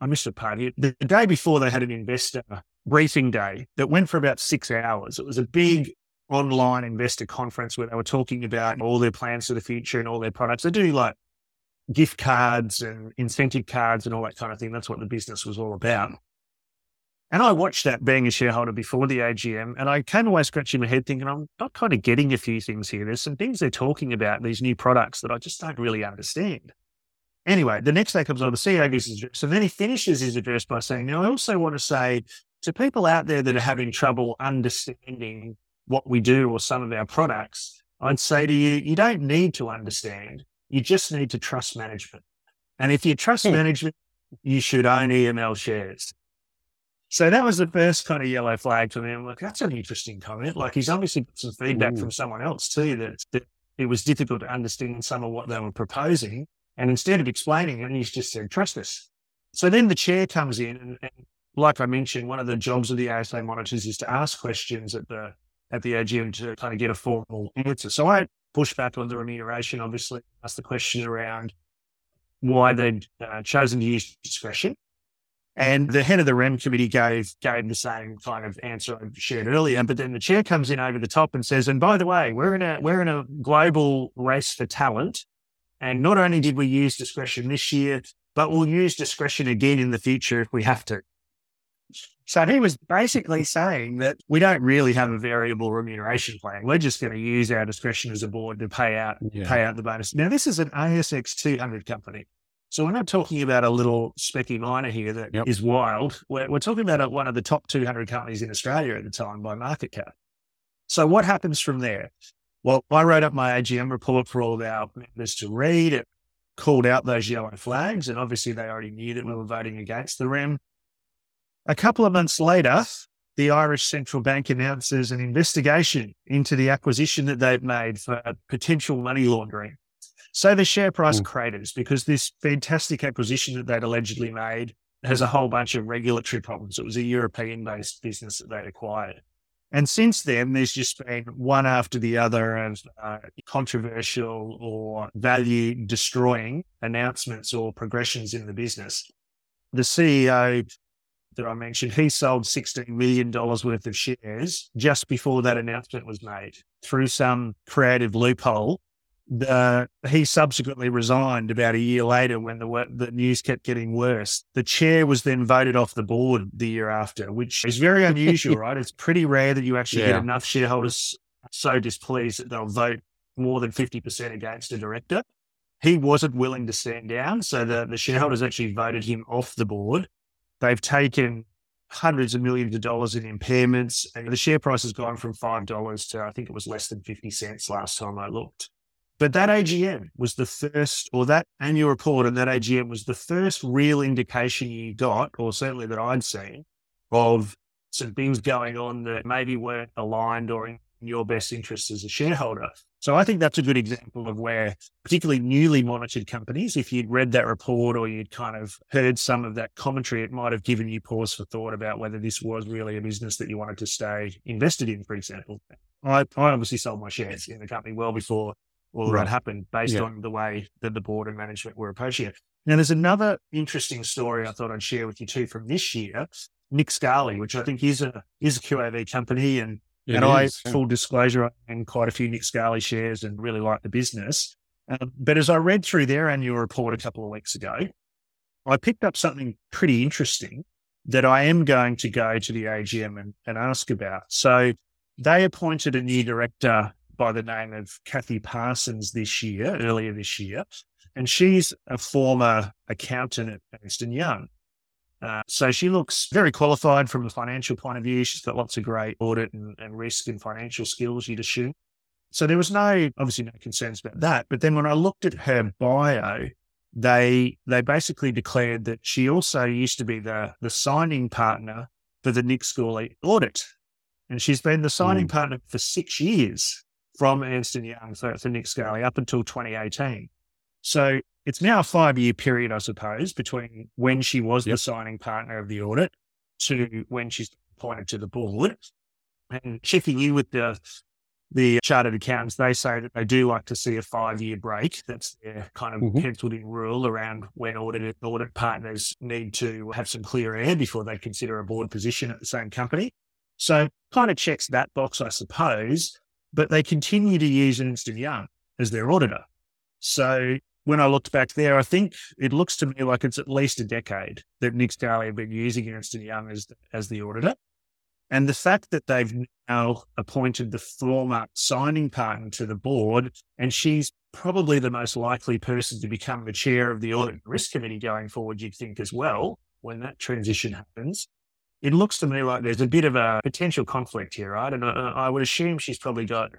I missed a part here. The day before they had an investor briefing day that went for about six hours. It was a big online investor conference where they were talking about all their plans for the future and all their products. They do like gift cards and incentive cards and all that kind of thing. That's what the business was all about. And I watched that being a shareholder before the A G M, and I came away scratching my head thinking, I'm not kind of getting a few things here. There's some things they're talking about, these new products that I just don't really understand. Anyway, the next day comes on, the C E O gives his address, and then he finishes his address by saying, now I also want to say to people out there that are having trouble understanding what we do or some of our products, I'd say to you, you don't need to understand. You just need to trust management. And if you trust yeah. management, you should own E M L shares. So that was the first kind of yellow flag to me. I'm like, that's an interesting comment. Like he's obviously got some feedback Ooh. from someone else too, that, that it was difficult to understand some of what they were proposing. And instead of explaining it, he's just said, trust us. So then the chair comes in. And, and like I mentioned, one of the jobs of the A S A monitors is to ask questions at the at the A G M to kind of get a formal answer. So I pushed back on the remuneration, obviously, asked the question around why they'd uh, chosen to use discretion. And the head of the Rem committee gave gave the same kind of answer I shared earlier. But then the chair comes in over the top and says, and by the way, we're in a we're in a global race for talent. And not only did we use discretion this year, but we'll use discretion again in the future if we have to. So he was basically saying that we don't really have a variable remuneration plan. We're just going to use our discretion as a board to pay out yeah. pay out the bonus. Now, this is an A S X two hundred company. So we're not talking about a little specky miner here that yep. is wild. We're, we're talking about one of the top two hundred companies in Australia at the time by market cap. So what happens from there? Well, I wrote up my A G M report for all of our members to read. It called out those yellow flags, and obviously they already knew that we were voting against the R E M. A couple of months later, the Irish Central Bank announces an investigation into the acquisition that they've made for potential money laundering. So the share price mm. craters because this fantastic acquisition that they'd allegedly made has a whole bunch of regulatory problems. It was a European-based business that they'd acquired. And since then, there's just been one after the other of uh, controversial or value-destroying announcements or progressions in the business. The C E O that I mentioned, he sold sixteen million dollars worth of shares just before that announcement was made through some creative loophole. The, he subsequently resigned about a year later when the, the news kept getting worse. The chair was then voted off the board the year after, which is very unusual, right? It's pretty rare that you actually yeah. get enough shareholders so displeased that they'll vote more than fifty percent against a director. He wasn't willing to stand down, so the, the shareholders actually voted him off the board. They've taken hundreds of millions of dollars in impairments, and the share price has gone from five dollars to I think it was less than fifty cents last time I looked. But that A G M was the first, or that annual report and that A G M was the first real indication you got, or certainly that I'd seen, of some things going on that maybe weren't aligned or in your best interest as a shareholder. So I think that's a good example of where particularly newly monitored companies, if you'd read that report or you'd kind of heard some of that commentary, it might have given you pause for thought about whether this was really a business that you wanted to stay invested in, for example. I, I obviously sold my shares in the company well before all right. that happened based yeah. on the way that the board and management were approaching it. Now, there's another interesting story I thought I'd share with you too from this year. Nick Scali, which I think is a is a Q A V company. And, and I, full disclosure, I own quite a few Nick Scali shares and really like the business. Um, but as I read through their annual report a couple of weeks ago, I picked up something pretty interesting that I am going to go to the A G M and, and ask about. So they appointed a new director by the name of Kathy Parsons this year, earlier this year. And she's a former accountant at Ernst and Young. Uh, so she looks very qualified from a financial point of view. She's got lots of great audit and, and risk and financial skills, you'd assume. So there was no, obviously no concerns about that. But then when I looked at her bio, they they basically declared that she also used to be the, the signing partner for the Nick Scali audit. And she's been the signing mm. partner for six years. From Ernst and Young so to Nick Scali up until twenty eighteen. So it's now a five-year period, I suppose, between when she was yep. the signing partner of the audit to when she's pointed to the board. And checking in with the the chartered accountants, they say that they do like to see a five-year break. That's their kind of mm-hmm. penciled in rule around when audit, audit partners need to have some clear air before they consider a board position at the same company. So kind of checks that box, I suppose, but they continue to use Ernst and Young as their auditor. So when I looked back there, I think it looks to me like it's at least a decade that Nick Scali have been using Ernst and Young as the, as the auditor. And the fact that they've now appointed the former signing partner to the board, and she's probably the most likely person to become the chair of the Audit and Risk Committee going forward, you'd think as well, when that transition happens, it looks to me like there's a bit of a potential conflict here, right? And I, I would assume she's probably got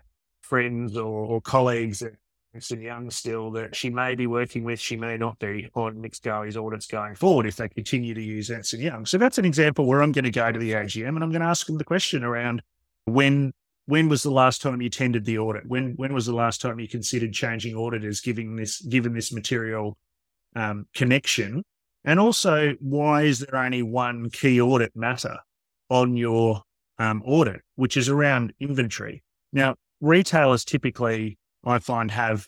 friends or, or colleagues at Ernst and Young still that she may be working with, she may not be, on Nick Scali's audits going forward if they continue to use Ernst and Young. So that's an example where I'm going to go to the A G M and I'm going to ask them the question around when when was the last time you attended the audit? When when was the last time you considered changing auditors given this, given this material um, connection? And also, why is there only one key audit matter on your um, audit, which is around inventory? Now, retailers typically, I find, have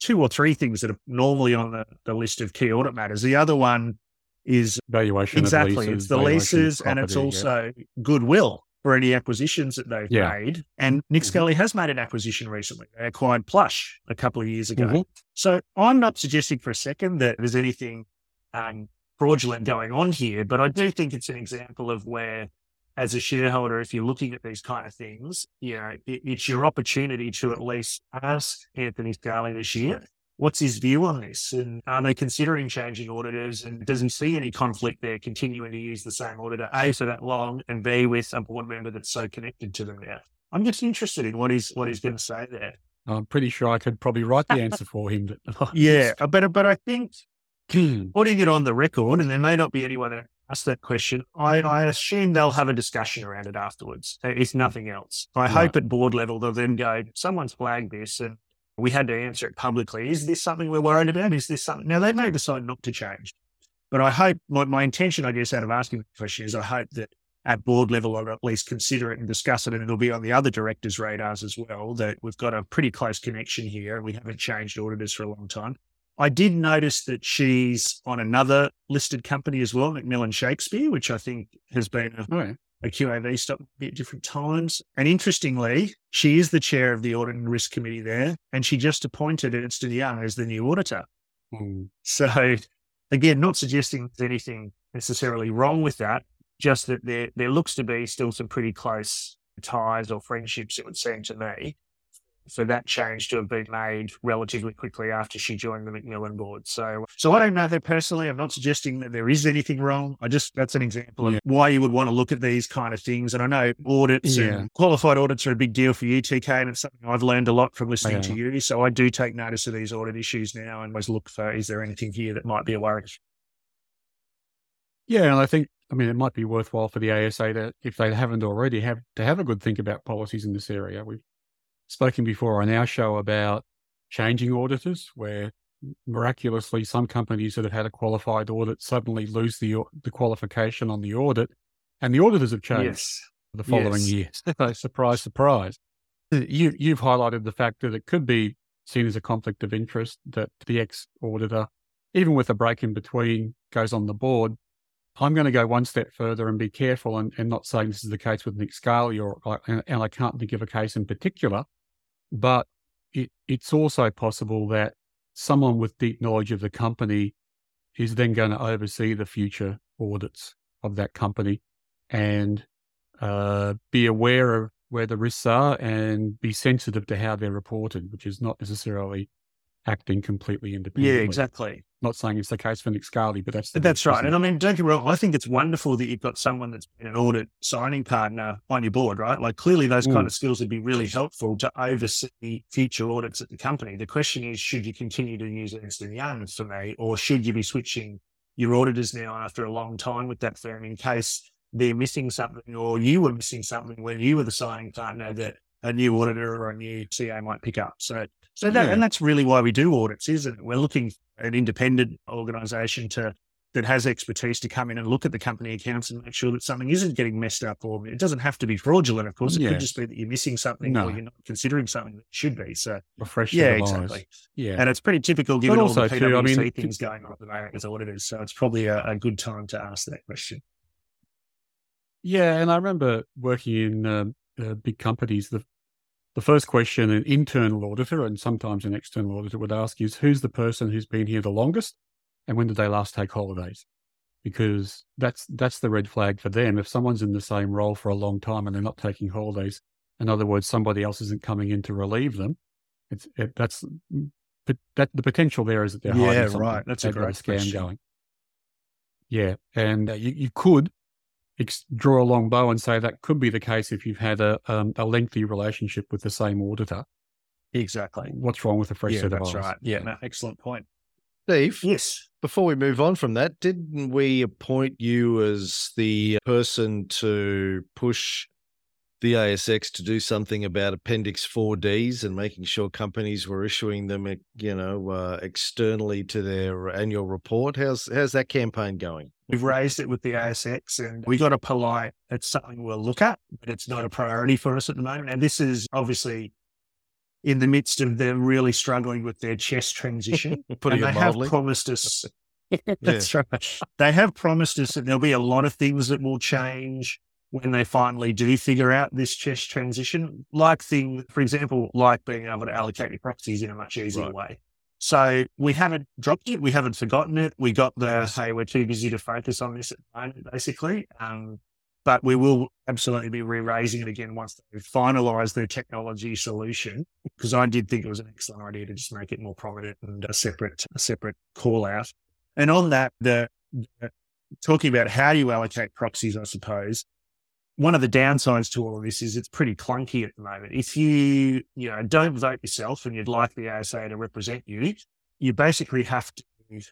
two or three things that are normally on the, the list of key audit matters. The other one is valuation. Exactly. Of leases, it's the leases property, and it's also yeah. goodwill for any acquisitions that they've yeah. made. And Nick mm-hmm. Scali has made an acquisition recently. They acquired Plush a couple of years ago. Mm-hmm. So I'm not suggesting for a second that there's anything um, fraudulent going on here, but I do think it's an example of where, as a shareholder, if you're looking at these kind of things, you know, it, it's your opportunity to at least ask Anthony Scali this year, what's his view on this? And are they considering changing auditors? And does he see any conflict there continuing to use the same auditor, A, for that long, and B, with a board member that's so connected to them now? I'm just interested in what he's, what he's going to say there. I'm pretty sure I could probably write the answer for him. But yeah, but, but I think putting it on the record, and there may not be anyone that ask that question, I, I assume they'll have a discussion around it afterwards, if nothing else. I right. hope at board level they'll then go, someone's flagged this and we had to answer it publicly. Is this something we're worried about? Is this something? Now, they may decide not to change, but I hope, my, my intention, I guess, out of asking the question is I hope that at board level I'll at least consider it and discuss it, and it'll be on the other directors' radars as well, that we've got a pretty close connection here and we haven't changed auditors for a long time. I did notice that she's on another listed company as well, Macmillan Shakespeare, which I think has been a, oh, yeah. a Q A V stock at different times. And interestingly, she is the chair of the Audit and Risk Committee there, and she just appointed Ernst and Young as the new auditor. Mm. So again, not suggesting there's anything necessarily wrong with that, just that there, there looks to be still some pretty close ties or friendships, it would seem to me, for that change to have been made relatively quickly after she joined the Macmillan board. So so I don't know her personally. I'm not suggesting that there is anything wrong. I just, that's an example yeah. of why you would want to look at these kind of things. And I know audits yeah. and qualified audits are a big deal for you, T K, and it's something I've learned a lot from listening yeah. to you. So I do take notice of these audit issues now and always look for, is there anything here that might be a worry? Yeah, and I think, I mean, it might be worthwhile for the A S A to, if they haven't already, have to have a good think about policies in this area. We've spoken before on our show about changing auditors, where miraculously some companies that have had a qualified audit suddenly lose the the qualification on the audit, and the auditors have changed yes. the following yes. year. So surprise, surprise. You, you've highlighted the fact that it could be seen as a conflict of interest that the ex-auditor, even with a break in between, goes on the board. I'm going to go one step further and be careful and, and not saying this is the case with Nick Scali, or and, and I can't think of a case in particular, but it, it's also possible that someone with deep knowledge of the company is then going to oversee the future audits of that company and uh, be aware of where the risks are and be sensitive to how they're reported, which is not necessarily acting completely independently. Yeah, exactly. Not saying it's the case for Nick Scali, but that's the that's case, right. And I mean, don't get me wrong, I think it's wonderful that you've got someone that's been an audit signing partner on your board, right? Like clearly those mm. kind of skills would be really helpful to oversee future audits at the company. The question is, should you continue to use Ernst and Young for me, or should you be switching your auditors now after a long time with that firm in case they're missing something, or you were missing something when you were the signing partner that a new auditor or a new C A might pick up? So So that, yeah. and that's really why we do audits, isn't it? We're looking at an independent organisation to that has expertise to come in and look at the company accounts and make sure that something isn't getting messed up, or it doesn't have to be fraudulent, of course. It yeah. could just be that you're missing something no. or you're not considering something that should be. So refreshing. Yeah, exactly. Yeah. And it's pretty typical given all the P W C I mean, things going on at the moment is all it is. So it's probably a, a good time to ask that question. Yeah. And I remember working in uh, uh, big companies, the The first question an internal auditor and sometimes an external auditor would ask is, who's the person who's been here the longest and when did they last take holidays? Because that's that's the red flag for them. If someone's in the same role for a long time and they're not taking holidays, in other words, somebody else isn't coming in to relieve them, it's it, that's that the potential there is that they're yeah, hiding something. Yeah, right. That's a great scam going. Yeah, and uh, you, you could draw a long bow and say that could be the case if you've had a um, a lengthy relationship with the same auditor. Exactly. What's wrong with a fresh yeah, set of eyes? That's right. Yeah, no, excellent point. Steve, yes. Before we move on from that, didn't we appoint you as the person to push the A S X to do something about Appendix four Ds and making sure companies were issuing them, you know, uh, externally to their annual report? How's how's that campaign going? We've raised it with the A S X and we got a polite, it's something we'll look at, but it's not a priority for us at the moment. And this is obviously in the midst of them really struggling with their CHESS transition. Putting and it they mildly. have promised us, that's yeah. right. They have promised us that there'll be a lot of things that will change when they finally do figure out this CHESS transition, like thing, for example, like being able to allocate your proxies in a much easier right. way. So we haven't dropped it. We haven't forgotten it. We got the, hey, we're too busy to focus on this at the moment, basically. Um, but we will absolutely be re-raising it again once they've finalised their technology solution, because I did think it was an excellent idea to just make it more prominent and a separate, a separate call out. And on that, the, the talking about how you allocate proxies, I suppose, one of the downsides to all of this is it's pretty clunky at the moment. If you, you know, don't vote yourself and you'd like the A S A to represent you, you basically have to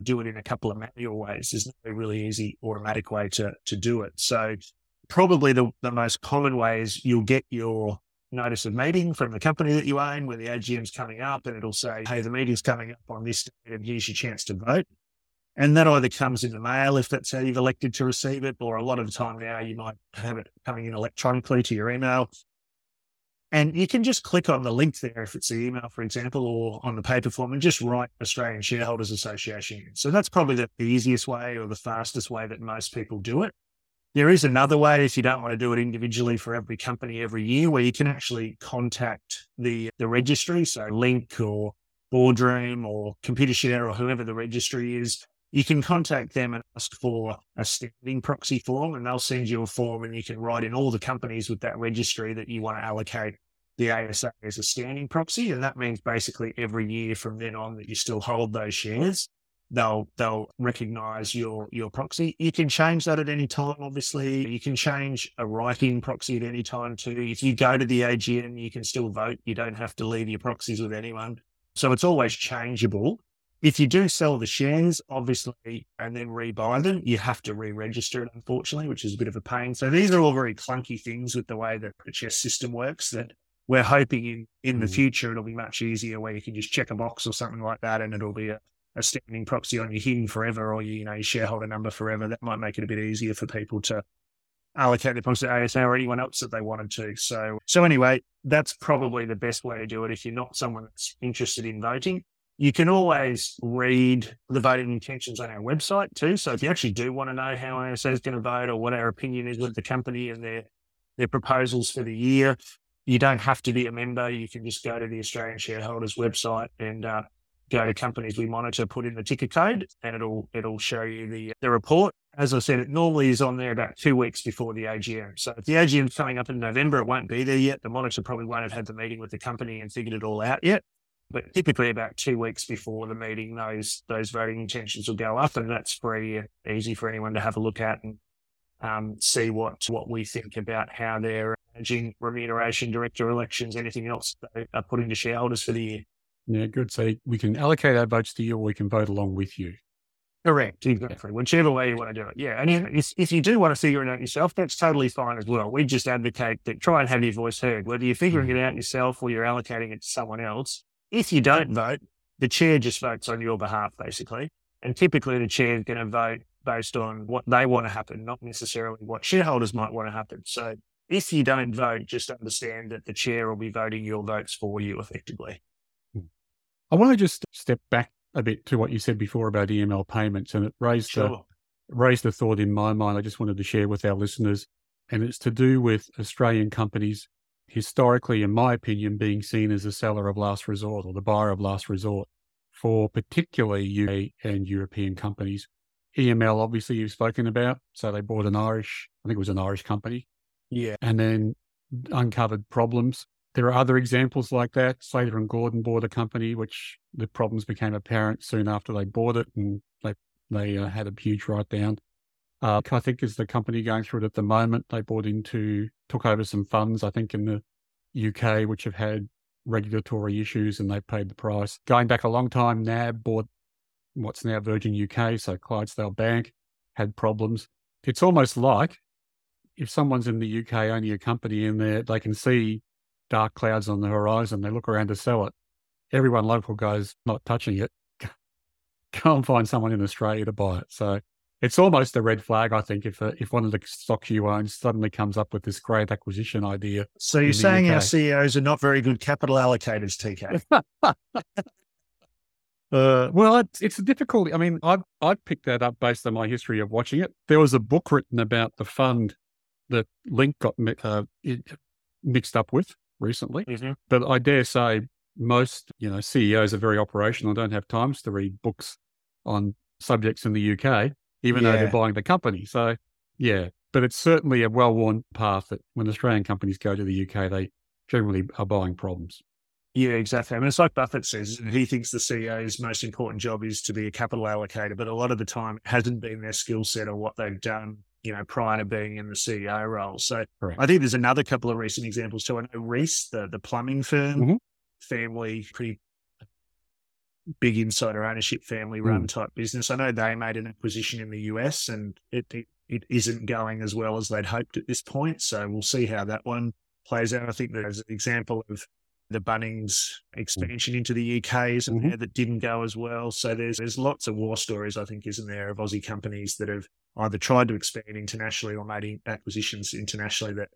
do it in a couple of manual ways. There's no really easy automatic way to, to do it. So probably the, the most common way is you'll get your notice of meeting from the company that you own where the A G M's coming up and it'll say, hey, the meeting's coming up on this date and here's your chance to vote. And that either comes in the mail if that's how you've elected to receive it, or a lot of the time now you might have it coming in electronically to your email. And you can just click on the link there if it's the email, for example, or on the paper form and just write Australian Shareholders Association. So that's probably the easiest way or the fastest way that most people do it. There is another way if you don't want to do it individually for every company every year where you can actually contact the, the registry, so Link or Boardroom or Computershare or whoever the registry is. You can contact them and ask for a standing proxy form and they'll send you a form and you can write in all the companies with that registry that you want to allocate the A S A as a standing proxy. And that means basically every year from then on that you still hold those shares, they'll they'll recognise your, your proxy. You can change that at any time, obviously. You can change a write-in proxy at any time too. If you go to the A G M, you can still vote. You don't have to leave your proxies with anyone. So it's always changeable. If you do sell the shares, obviously, and then rebuy them, you have to re-register it, unfortunately, which is a bit of a pain. So these are all very clunky things with the way that the CHESS system works that we're hoping in, in the future it'll be much easier where you can just check a box or something like that and it'll be a, a standing proxy on your H I N forever or your, you know, your shareholder number forever. That might make it a bit easier for people to allocate their proxy to A S A or anyone else that they wanted to. So, so anyway, that's probably the best way to do it if you're not someone that's interested in voting. You can always read the voting intentions on our website too. So if you actually do want to know how A S A is going to vote or what our opinion is with the company and their their proposals for the year, you don't have to be a member. You can just go to the Australian Shareholders website and uh, go to companies we monitor, put in the ticker code, and it'll it'll show you the the report. As I said, it normally is on there about two weeks before the A G M. So if the A G M is coming up in November, it won't be there yet. The monitor probably won't have had the meeting with the company and figured it all out yet. But typically about two weeks before the meeting, those those voting intentions will go up, and that's free, easy for anyone to have a look at and um, see what what we think about how they're managing remuneration, director elections, anything else they are putting to shareholders for the year. Yeah, good. So we can allocate our votes to you, or we can vote along with you. Correct, exactly. Yeah. Whichever way you want to do it. Yeah, and if, if you do want to figure it out yourself, that's totally fine as well. We just advocate that try and have your voice heard, whether you're figuring it out yourself or you're allocating it to someone else. If you don't vote, the chair just votes on your behalf, basically. And typically the chair is going to vote based on what they want to happen, not necessarily what shareholders might want to happen. So if you don't vote, just understand that the chair will be voting your votes for you effectively. I want to just step back a bit to what you said before about E M L payments, and it raised, sure. a, raised a thought in my mind I just wanted to share with our listeners, and it's to do with Australian companies historically, in my opinion, being seen as the seller of last resort or the buyer of last resort for particularly U K and European companies. E M L, obviously, you've spoken about. So they bought an Irish, I think it was an Irish company. Yeah. And then uncovered problems. There are other examples like that. Slater and Gordon bought a company, which the problems became apparent soon after they bought it, and they they uh, had a huge write-down. Uh, I think is the company going through it at the moment. They bought into, took over some funds, I think, in the U K, which have had regulatory issues, and they paid the price. Going back a long time, N A B bought what's now Virgin U K, so Clydesdale Bank, had problems. It's almost like if someone's in the U K, only a company in there, they can see dark clouds on the horizon. They look around to sell it. Everyone local goes, not touching it. Go and find someone in Australia to buy it. So it's almost a red flag, I think, if uh, if one of the stocks you own suddenly comes up with this great acquisition idea. So you're saying U K. Our C E Os are not very good capital allocators, T K? Uh, well, it's, it's a difficulty. I mean, I've, I've picked that up based on my history of watching it. There was a book written about the fund that Link got mi- uh, mixed up with recently. Mm-hmm. But I dare say most, you know, C E Os are very operational, don't have times to read books on subjects in the U K. Even yeah. though they're buying the company. So, yeah, but it's certainly a well-worn path that when Australian companies go to the U K, they generally are buying problems. Yeah, exactly. I mean, it's like Buffett says, he thinks the C E O's most important job is to be a capital allocator, but a lot of the time it hasn't been their skill set or what they've done, you know, prior to being in the C E O role. So correct. I think there's another couple of recent examples too. I know Reece, the, the plumbing firm, mm-hmm. family, pretty big insider ownership, family run mm. type business. I know they made an acquisition in the U S, and it, it it isn't going as well as they'd hoped at this point. So we'll see how that one plays out. I think there's an example of the Bunnings expansion into the U K is mm-hmm. there that didn't go as well. So there's there's lots of war stories, I think, isn't there, of Aussie companies that have either tried to expand internationally or made acquisitions internationally that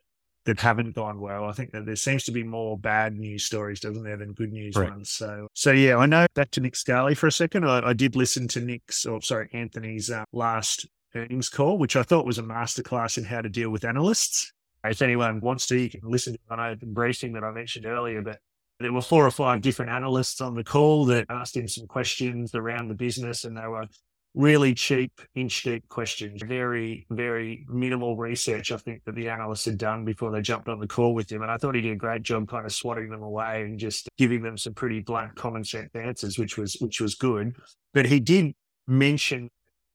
that haven't gone well. I think that there seems to be more bad news stories, doesn't there, than good news right. ones. So, so yeah, I know, back to Nick Scali for a second. I, I did listen to Nick's, or sorry, Anthony's uh, last earnings call, which I thought was a masterclass in how to deal with analysts. If anyone wants to, you can listen to an open briefing that I mentioned earlier, but there were four or five different analysts on the call that asked him some questions around the business, and they were really cheap, inch deep questions. Very, very minimal research, I think, that the analysts had done before they jumped on the call with him. And I thought he did a great job kind of swatting them away and just giving them some pretty blunt common sense answers, which was which was good. But he did mention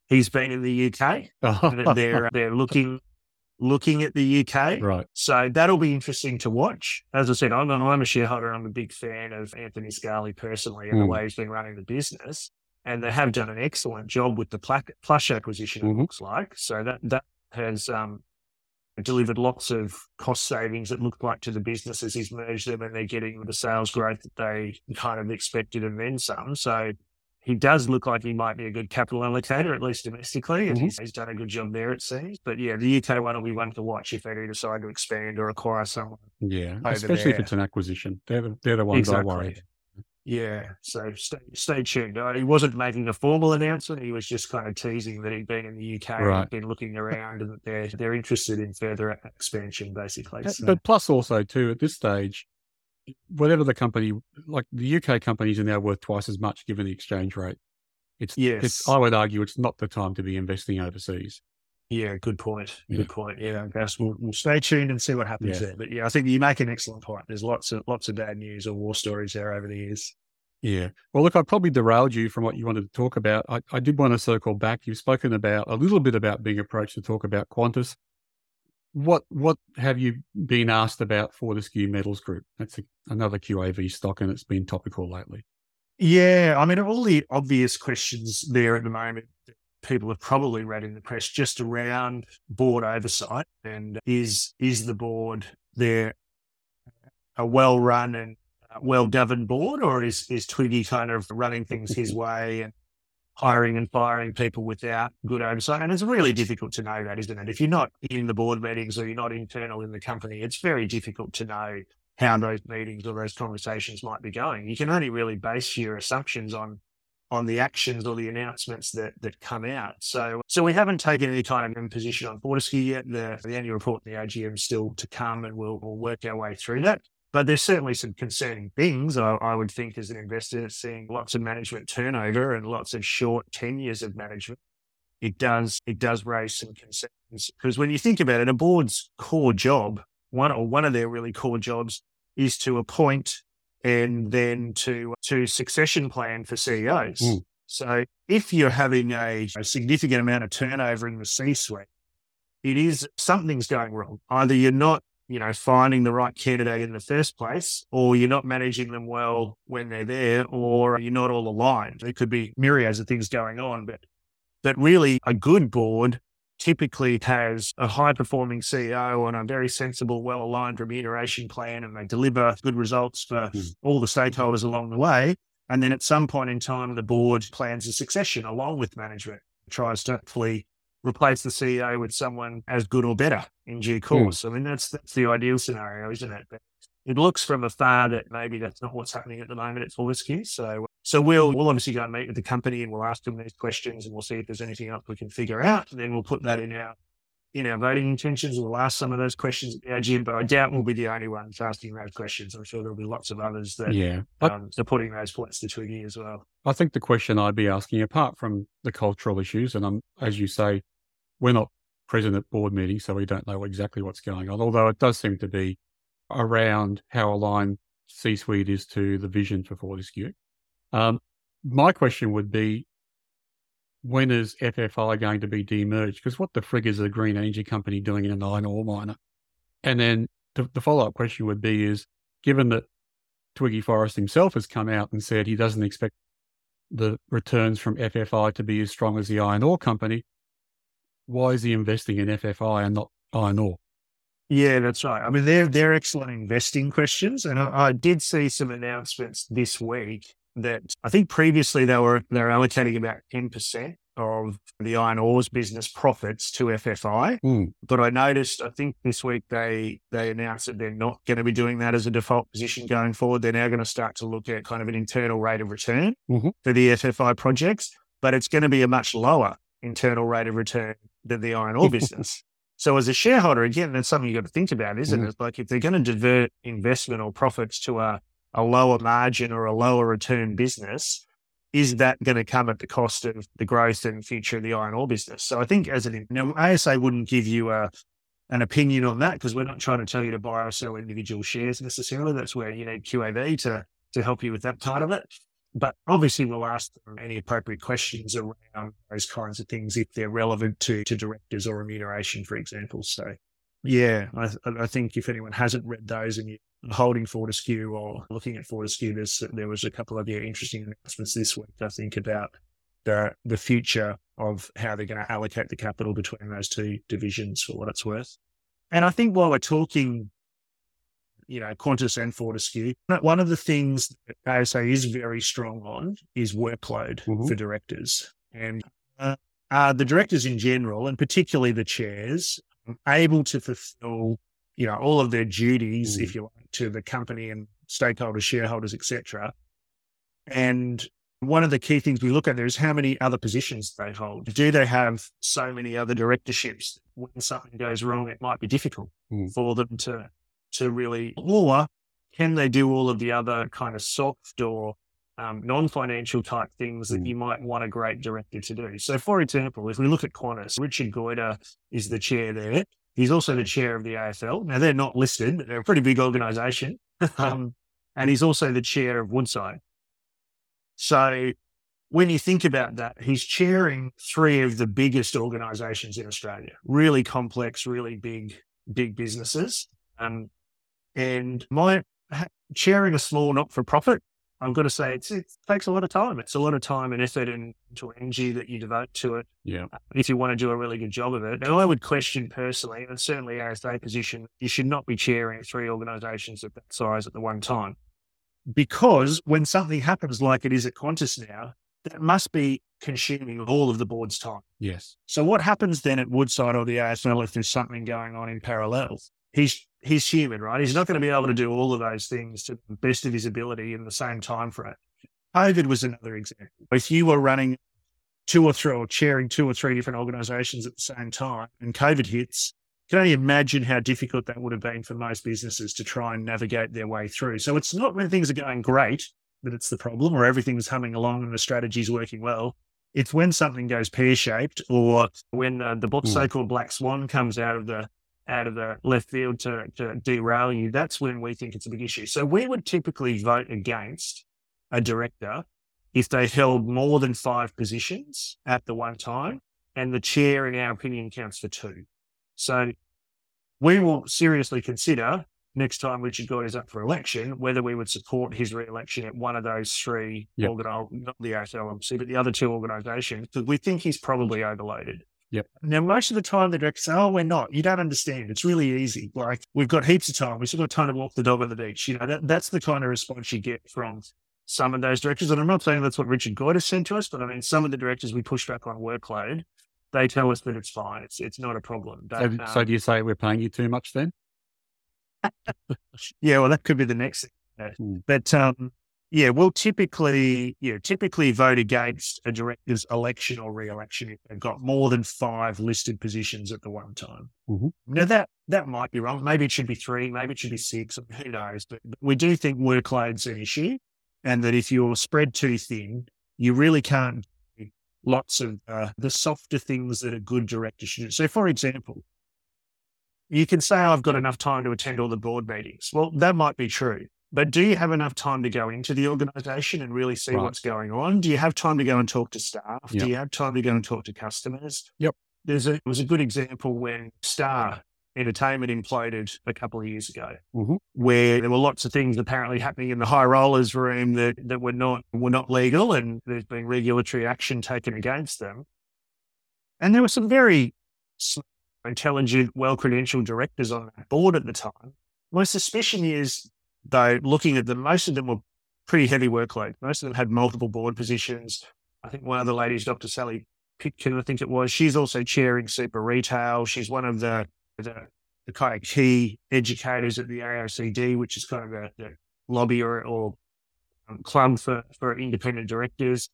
he's been in the U K, that they're they're looking looking at the U K. Right. So that'll be interesting to watch. As I said, I'm, I'm a shareholder. I'm a big fan of Anthony Scali personally and mm. the way he's been running the business. And they have done an excellent job with the Plush acquisition, mm-hmm. it looks like. So that that has um, delivered lots of cost savings that look like to the business as he's merged them, and they're getting the sales growth that they kind of expected and then some. So he does look like he might be a good capital allocator, at least domestically, and mm-hmm. he's, he's done a good job there, it seems. But yeah, the U K one will be one to watch if they do decide to expand or acquire someone. Yeah, especially there. If it's an acquisition. They're the, they're the ones exactly. I worry. Yeah, so stay, stay tuned. He wasn't making a formal announcement. He was just kind of teasing that he'd been in the U K right. and been looking around and that they're, they're interested in further expansion, basically. So. But plus also, too, at this stage, whatever the company, like the U K companies are now worth twice as much given the exchange rate. It's, yes. it's I would argue it's not the time to be investing overseas. Yeah, good point. Good yeah. point. Yeah, I guess we'll, we'll stay tuned and see what happens yeah. there. But yeah, I think you make an excellent point. There's lots of lots of bad news or war stories there over the years. Yeah. Well, look, I probably derailed you from what you wanted to talk about. I, I did want to circle back. You've spoken about a little bit about being approached to talk about Qantas. What what have you been asked about Fortescue Metals Group? That's a, another Q A V stock, and it's been topical lately. Yeah. I mean, of all the obvious questions there at the moment, people have probably read in the press just around board oversight and is is the board there a well-run and well-governed board, or is, is Twiggy kind of running things his way and hiring and firing people without good oversight. And it's really difficult to know that, isn't it? If you're not in the board meetings or you're not internal in the company, it's very difficult to know how those meetings or those conversations might be going. You can only really base your assumptions on on the actions or the announcements that that come out. So so we haven't taken any kind of position on Fortescue yet. The, the annual report and the A G M is still to come, and we'll, we'll work our way through that. But there's certainly some concerning things, I, I would think, as an investor, seeing lots of management turnover and lots of short tenures of management. It does it does raise some concerns, because when you think about it, a board's core job, one or one of their really core jobs, is to appoint and then to to succession plan for C E Os. Mm. So if you're having a, a significant amount of turnover in the C-suite, it is something's going wrong. Either you're not, you know, finding the right candidate in the first place, or you're not managing them well when they're there, or you're not all aligned. There could be myriads of things going on, but but really a good board typically has a high-performing C E O and a very sensible, well-aligned remuneration plan, and they deliver good results for mm. all the stakeholders along the way. And then at some point in time, the board plans a succession along with management, tries to hopefully replace the C E O with someone as good or better in due course. Mm. I mean, that's that's the ideal scenario, isn't it? But it looks from afar that maybe that's not what's happening at the moment at Fortescue. So So we'll, we'll obviously go and meet with the company, and we'll ask them these questions, and we'll see if there's anything else we can figure out. And then we'll put that in our in our voting intentions. We'll ask some of those questions at the A G M, but I doubt we'll be the only ones asking those questions. I'm sure there'll be lots of others that yeah. um, I, are putting those points to Twiggy as well. I think the question I'd be asking, apart from the cultural issues, and I'm, as you say, we're not present at board meetings, so we don't know exactly what's going on, although it does seem to be around how aligned C-suite is to the vision for Fortescue. Um, my question would be, when is F F I going to be demerged? Because what the frig is a green energy company doing in an iron ore miner? And then the, the follow-up question would be is, given that Twiggy Forrest himself has come out and said he doesn't expect the returns from F F I to be as strong as the iron ore company, why is he investing in F F I and not iron ore? Yeah, that's right. I mean, they're, they're excellent investing questions. And I, I did see some announcements this week that I think previously they were they were allocating about ten percent of the iron ore's business profits to F F I. Mm. But I noticed, I think this week they they announced that they're not going to be doing that as a default position going forward. They're now going to start to look at kind of an internal rate of return mm-hmm. for the F F I projects, but it's going to be a much lower internal rate of return than the iron ore business. So as a shareholder, again, that's something you've got to think about, isn't mm. it? It's like, if they're going to divert investment or profits to a a lower margin or a lower return business, is that going to come at the cost of the growth and future of the iron ore business? So I think as an, now A S A wouldn't give you a, an opinion on that, because we're not trying to tell you to buy or sell individual shares necessarily. That's where you need Q A V to, to help you with that part of it. But obviously we'll ask them any appropriate questions around those kinds of things if they're relevant to, to directors or remuneration, for example. So yeah, I, I think if anyone hasn't read those and you, holding Fortescue or looking at Fortescue, there's, there was a couple of yeah, interesting announcements this week, I think, about the the future of how they're going to allocate the capital between those two divisions for what it's worth. And I think while we're talking, you know, Qantas and Fortescue, one of the things that A S A is very strong on is workload mm-hmm. for directors. And uh, are the directors in general, and particularly the chairs, able to fulfill, you know, all of their duties, mm. if you like, to the company and stakeholders, shareholders, et cetera. And one of the key things we look at there is how many other positions they hold. Do they have so many other directorships? When something goes wrong, it might be difficult mm. for them to to really, or can they do all of the other kind of soft or um, non-financial type things that mm. you might want a great director to do? So for example, if we look at Qantas, Richard Goiter is the chair there. He's also the chair of the A F L. Now, they're not listed, but they're a pretty big organisation. Um, and he's also the chair of Woodside. So when you think about that, he's chairing three of the biggest organisations in Australia, really complex, really big, big businesses. Um, and my chairing a small not-for-profit, I've got to say, it's, it takes a lot of time. It's a lot of time and effort and to energy that you devote to it. Yeah. If you want to do a really good job of it. And I would question personally, and certainly A S A position, you should not be chairing three organisations of that size at the one time. Because when something happens like it is at Qantas now, that must be consuming all of the board's time. Yes. So what happens then at Woodside or the A S L if there's something going on in parallel? He's he's human, right? He's not going to be able to do all of those things to the best of his ability in the same time frame. COVID was another example. If you were running two or three or chairing two or three different organizations at the same time and COVID hits, you can only imagine how difficult that would have been for most businesses to try and navigate their way through. So it's not when things are going great that it's the problem or everything's humming along and the strategy's working well. It's when something goes pear-shaped or when uh, the so-called black swan comes out of the out of the left field to, to derail you, that's when we think it's a big issue. So we would typically vote against a director if they held more than five positions at the one time, and the chair, in our opinion, counts for two. So we will seriously consider next time Richard Gord is up for election, whether we would support his re-election at one of those three, yep. organ- not the A S L M C, but the other two organisations, because we think he's probably overloaded. Yep. Now, most of the time the directors say, oh, we're not. You don't understand. It's really easy. Like, we've got heaps of time. We've still got time to walk the dog on the beach. You know, that, that's the kind of response you get from some of those directors. And I'm not saying that's what Richard Gord has said to us, but I mean, some of the directors we push back on workload, they tell us that it's fine. It's it's not a problem. They, so, um, so do you say we're paying you too much then? Yeah, well, that could be the next thing. Mm. But um, yeah, we'll typically, you know, typically vote against a director's election or re-election if they've got more than five listed positions at the one time. Mm-hmm. Now that that might be wrong. Maybe it should be three. Maybe it should be six. Who knows? But, but we do think workload's an issue, and that if you're spread too thin, you really can't do lots of uh, the softer things that a good director should do. So, for example, you can say, oh, I've got enough time to attend all the board meetings. Well, that might be true, but do you have enough time to go into the organisation and really see right. what's going on? Do you have time to go and talk to staff? Yep. Do you have time to go and talk to customers? Yep. There's a, it was a good example when Star Entertainment imploded a couple of years ago, mm-hmm. where there were lots of things apparently happening in the high rollers room that, that were not were not legal, and there's been regulatory action taken against them. And there were some very intelligent, well-credentialed directors on that board at the time. My suspicion is, though, looking at them, most of them were pretty heavy workload. Most of them had multiple board positions. I think one of the ladies, Doctor Sally Pitkin, I think it was, she's also chairing Super Retail. She's one of the the, the kind of key educators at the A O C D, which is kind of the, the lobby or, or um, club for, for independent directors.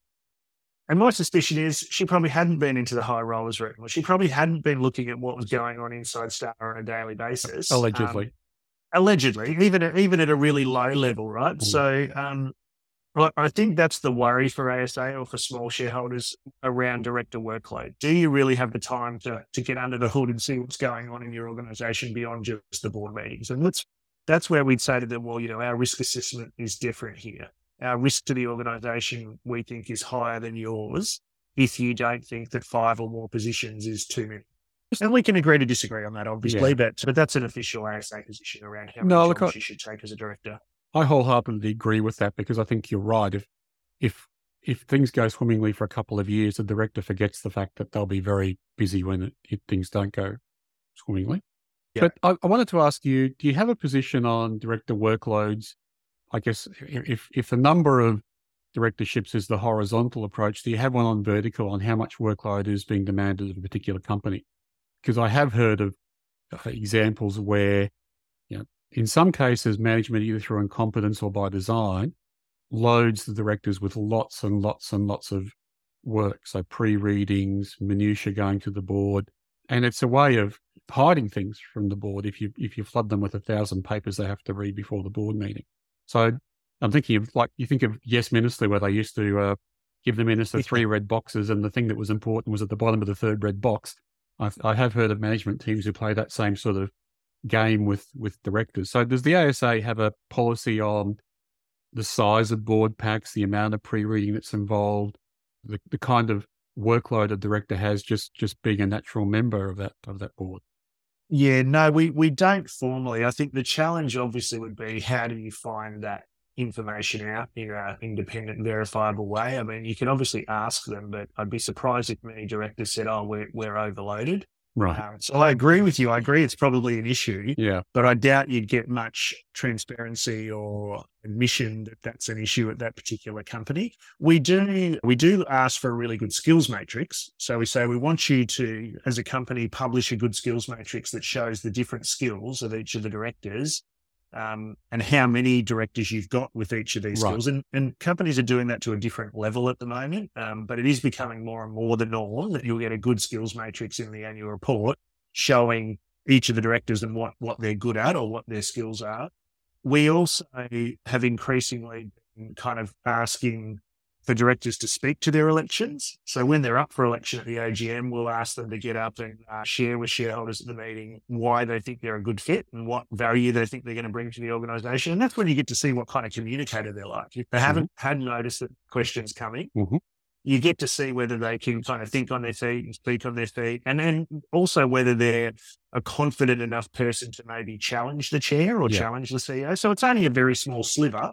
And my suspicion is she probably hadn't been into the high rollers room, or she probably hadn't been looking at what was going on inside Star on a daily basis. Allegedly. Um, allegedly, even at, even at a really low level, right? Mm. So um, I think that's the worry for A S A or for small shareholders around director workload. Do you really have the time to to get under the hood and see what's going on in your organisation beyond just the board meetings? And that's, that's where we'd say to them, well, you know, our risk assessment is different here. Our risk to the organisation, we think, is higher than yours if you don't think that five or more positions is too many. And we can agree to disagree on that, obviously, yeah. but, but that's an official A S A position around how no, much you should take as a director. I wholeheartedly agree with that, because I think you're right. If if if things go swimmingly for a couple of years, the director forgets the fact that they'll be very busy when it, it, things don't go swimmingly. Yeah. But I, I wanted to ask you, do you have a position on director workloads? I guess if if the number of directorships is the horizontal approach, do you have one on vertical on how much workload is being demanded of a particular company? Because I have heard of examples where, you know, in some cases, management, either through incompetence or by design, loads the directors with lots and lots and lots of work. So pre-readings, minutiae going to the board, and it's a way of hiding things from the board. If you if you flood them with a thousand papers they have to read before the board meeting. So I'm thinking of, like, you think of Yes Minister, where they used to uh, give the minister three red boxes, and the thing that was important was at the bottom of the third red box. I've, I have heard of management teams who play that same sort of game with, with directors. So does the A S A have a policy on the size of board packs, the amount of pre-reading that's involved, the, the kind of workload a director has just, just being a natural member of that of that board? Yeah, no, we, we don't formally. I think the challenge obviously would be, how do you find that information out in an independent, verifiable way? I mean, you can obviously ask them, but I'd be surprised if many directors said, oh, we're, we're overloaded. Right. Uh, so I agree with you. I agree it's probably an issue, yeah. but I doubt you'd get much transparency or admission that that's an issue at that particular company. We do we do ask for a really good skills matrix. So we say we want you to, as a company, publish a good skills matrix that shows the different skills of each of the directors um, and how many directors you've got with each of these right. skills. And, and companies are doing that to a different level at the moment, um, but it is becoming more and more the norm that you'll get a good skills matrix in the annual report showing each of the directors and what, what they're good at or what their skills are. We also have increasingly been kind of asking for directors to speak to their elections. So when they're up for election at the A G M, we'll ask them to get up and uh, share with shareholders at the meeting why they think they're a good fit and what value they think they're going to bring to the organisation. And that's when you get to see what kind of communicator they're like. If they haven't mm-hmm. had noticed that question's coming, mm-hmm. you get to see whether they can kind of think on their feet and speak on their feet. And then also whether they're a confident enough person to maybe challenge the chair or yeah. challenge the C E O. So it's only a very small sliver,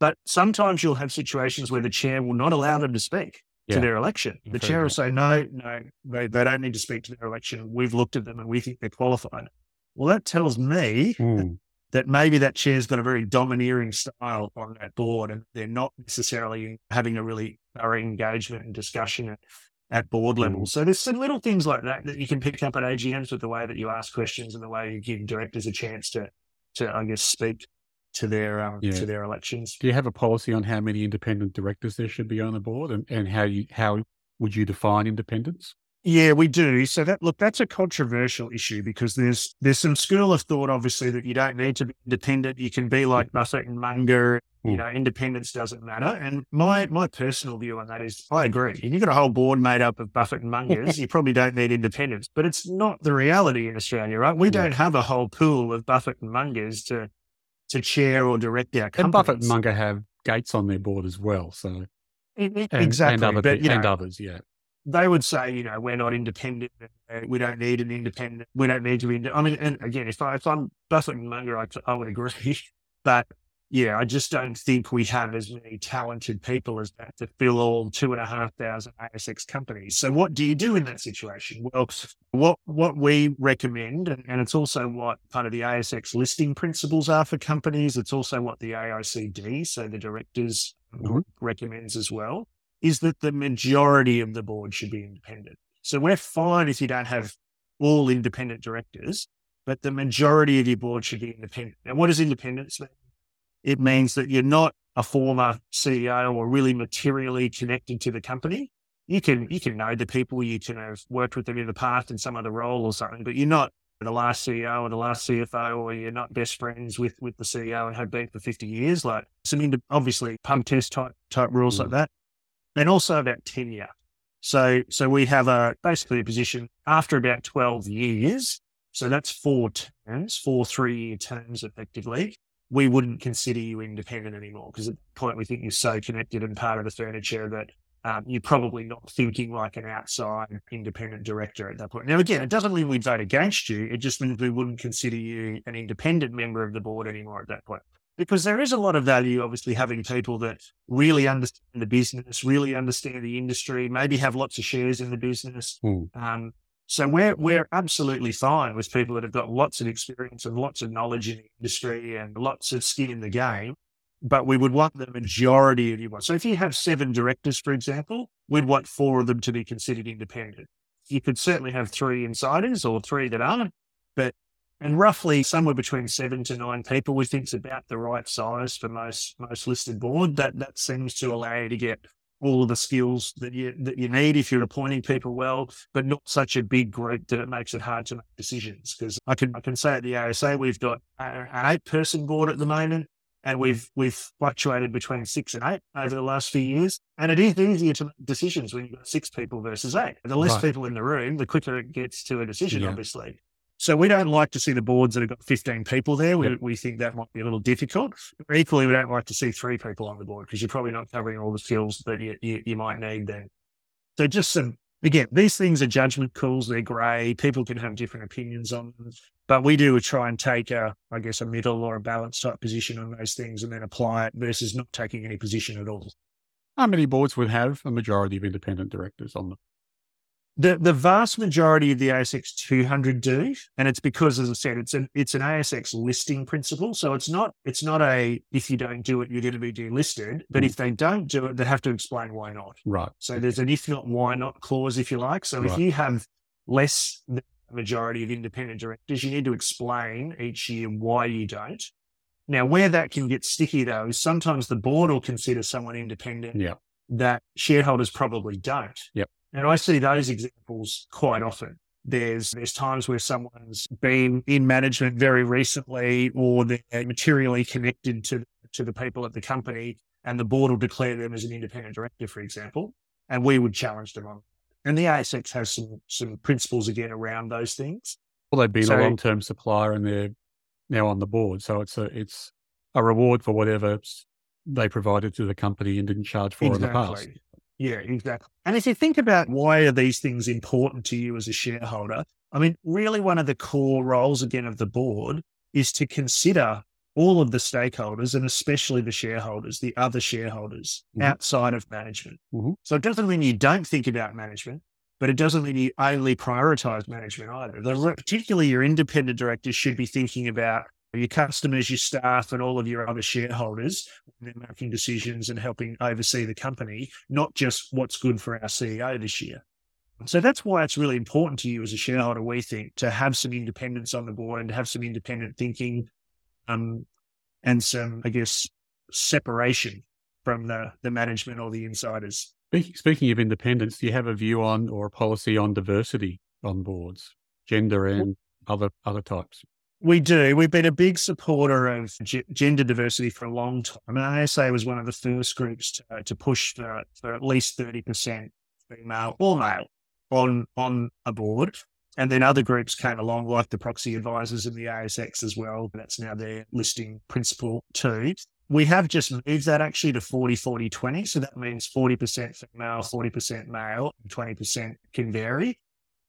but sometimes you'll have situations where the chair will not allow them to speak yeah. to their election. The Incredible. chair will say, no, no, they, they don't need to speak to their election. We've looked at them and we think they're qualified. Well, that tells me mm. that maybe that chair's got a very domineering style on that board and they're not necessarily having a really thorough engagement and discussion at, at board level. Mm. So there's some little things like that that you can pick up at A G Ms with the way that you ask questions and the way you give directors a chance to, to I guess, speak to their um, yeah. to their elections. Do you have a policy on how many independent directors there should be on the board and, and how you how would you define independence? Yeah, we do. So that look, that's a controversial issue because there's there's some school of thought, obviously, that you don't need to be independent. You can be like Buffett and Munger. Mm. You know, independence doesn't matter. And my my personal view on that is, I agree. If you've got a whole board made up of Buffett and Mungers, you probably don't need independence. But it's not the reality in Australia, right? We yeah. don't have a whole pool of Buffett and Mungers to to chair or direct our companies. And Buffett and Munger have Gates on their board as well. So it, it, and, exactly, and, other, but, you know, and others, yeah. They would say, you know, we're not independent. We don't need an independent. We don't need to be. Ind- I mean, and again, if, I, if I'm Buffett and Munger, I, I would agree. But yeah, I just don't think we have as many talented people as that to fill all two and a half thousand A S X companies. So what do you do in that situation? Well, what what we recommend, and, and it's also what kind of the A S X listing principles are for companies. It's also what the A I C D, so the directors group, recommends as well, is that the majority of the board should be independent. So we're fine if you don't have all independent directors, but the majority of your board should be independent. Now, what does independence mean? It means that you're not a former C E O or really materially connected to the company. You can you can know the people, you can have worked with them in the past in some other role or something, but you're not the last C E O or the last C F O, or you're not best friends with, with the C E O and have been for fifty years. Like some ind- obviously pump test type type rules mm. like that. And also about tenure. So, so we have a basically a position after about twelve years. So that's four terms, four three-year terms effectively. We wouldn't consider you independent anymore because at that point we think you're so connected and part of the furniture that um, you're probably not thinking like an outside independent director at that point. Now, again, it doesn't mean we'd vote against you. It just means we wouldn't consider you an independent member of the board anymore at that point. Because there is a lot of value, obviously, having people that really understand the business, really understand the industry, maybe have lots of shares in the business. Mm. Um, so we're we're absolutely fine with people that have got lots of experience and lots of knowledge in the industry and lots of skin in the game, but we would want the majority of you. So if you have seven directors, for example, we'd want four of them to be considered independent. You could certainly have three insiders or three that aren't, but And roughly somewhere between seven to nine people, we think is about the right size for most most listed board. That that seems to allow you to get all of the skills that you that you need if you're appointing people well, but not such a big group that it makes it hard to make decisions. Because I can I can say at the A S A we've got an eight person board at the moment, and we've we've fluctuated between six and eight over the last few years. And it is easier to make decisions when you've got six people versus eight. The less right. people in the room, the quicker it gets to a decision, yeah. obviously. So we don't like to see the boards that have got fifteen people there. We, yep. we think that might be a little difficult. Equally, we don't like to see three people on the board because you're probably not covering all the skills that you, you, you might need then. So just some, again, these things are judgment calls. They're grey. People can have different opinions on them. But we do try and take, a, I guess, a middle or a balanced type position on those things and then apply it versus not taking any position at all. How many boards would have a majority of independent directors on them? The the vast majority of the A S X two hundred do, and it's because, as I said, it's an it's an A S X listing principle. So it's not it's not a if you don't do it you're going to be delisted. But mm. if they don't do it, they have to explain why not. Right. So there's an if not why not clause, if you like. So right. if you have less than the majority of independent directors, you need to explain each year why you don't. Now, where that can get sticky though is sometimes the board will consider someone independent yeah. that shareholders probably don't. Yep. And I see those examples quite often. There's there's times where someone's been in management very recently, or they're materially connected to to the people at the company, and the board will declare them as an independent director, for example, and we would challenge them on. And the A S X has some some principles again around those things. Well, they've been so, a long term supplier, and they're now on the board, so it's a it's a reward for whatever they provided to the company and didn't charge for exactly. in the past. Yeah, exactly. And if you think about why are these things important to you as a shareholder, I mean, really one of the core roles, again, of the board is to consider all of the stakeholders and especially the shareholders, the other shareholders mm-hmm. outside of management. Mm-hmm. So it doesn't mean you don't think about management, but it doesn't mean you only prioritize management either. Particularly your independent directors should be thinking about your customers, your staff, and all of your other shareholders when they're making decisions and helping oversee the company, not just what's good for our C E O this year. So that's why it's really important to you as a shareholder, we think, to have some independence on the board and to have some independent thinking um, and some, I guess, separation from the, the management or the insiders. Speaking of independence, do you have a view on or a policy on diversity on boards, gender and other other types? We do. We've been a big supporter of g- gender diversity for a long time. And A S A was one of the first groups to, uh, to push for, for at least thirty percent female or male on, on a board. And then other groups came along, like the proxy advisors in the A S X as well. That's now their listing principle too. We have just moved that actually to forty, forty, twenty. So that means forty percent female, forty percent male, and twenty percent can vary.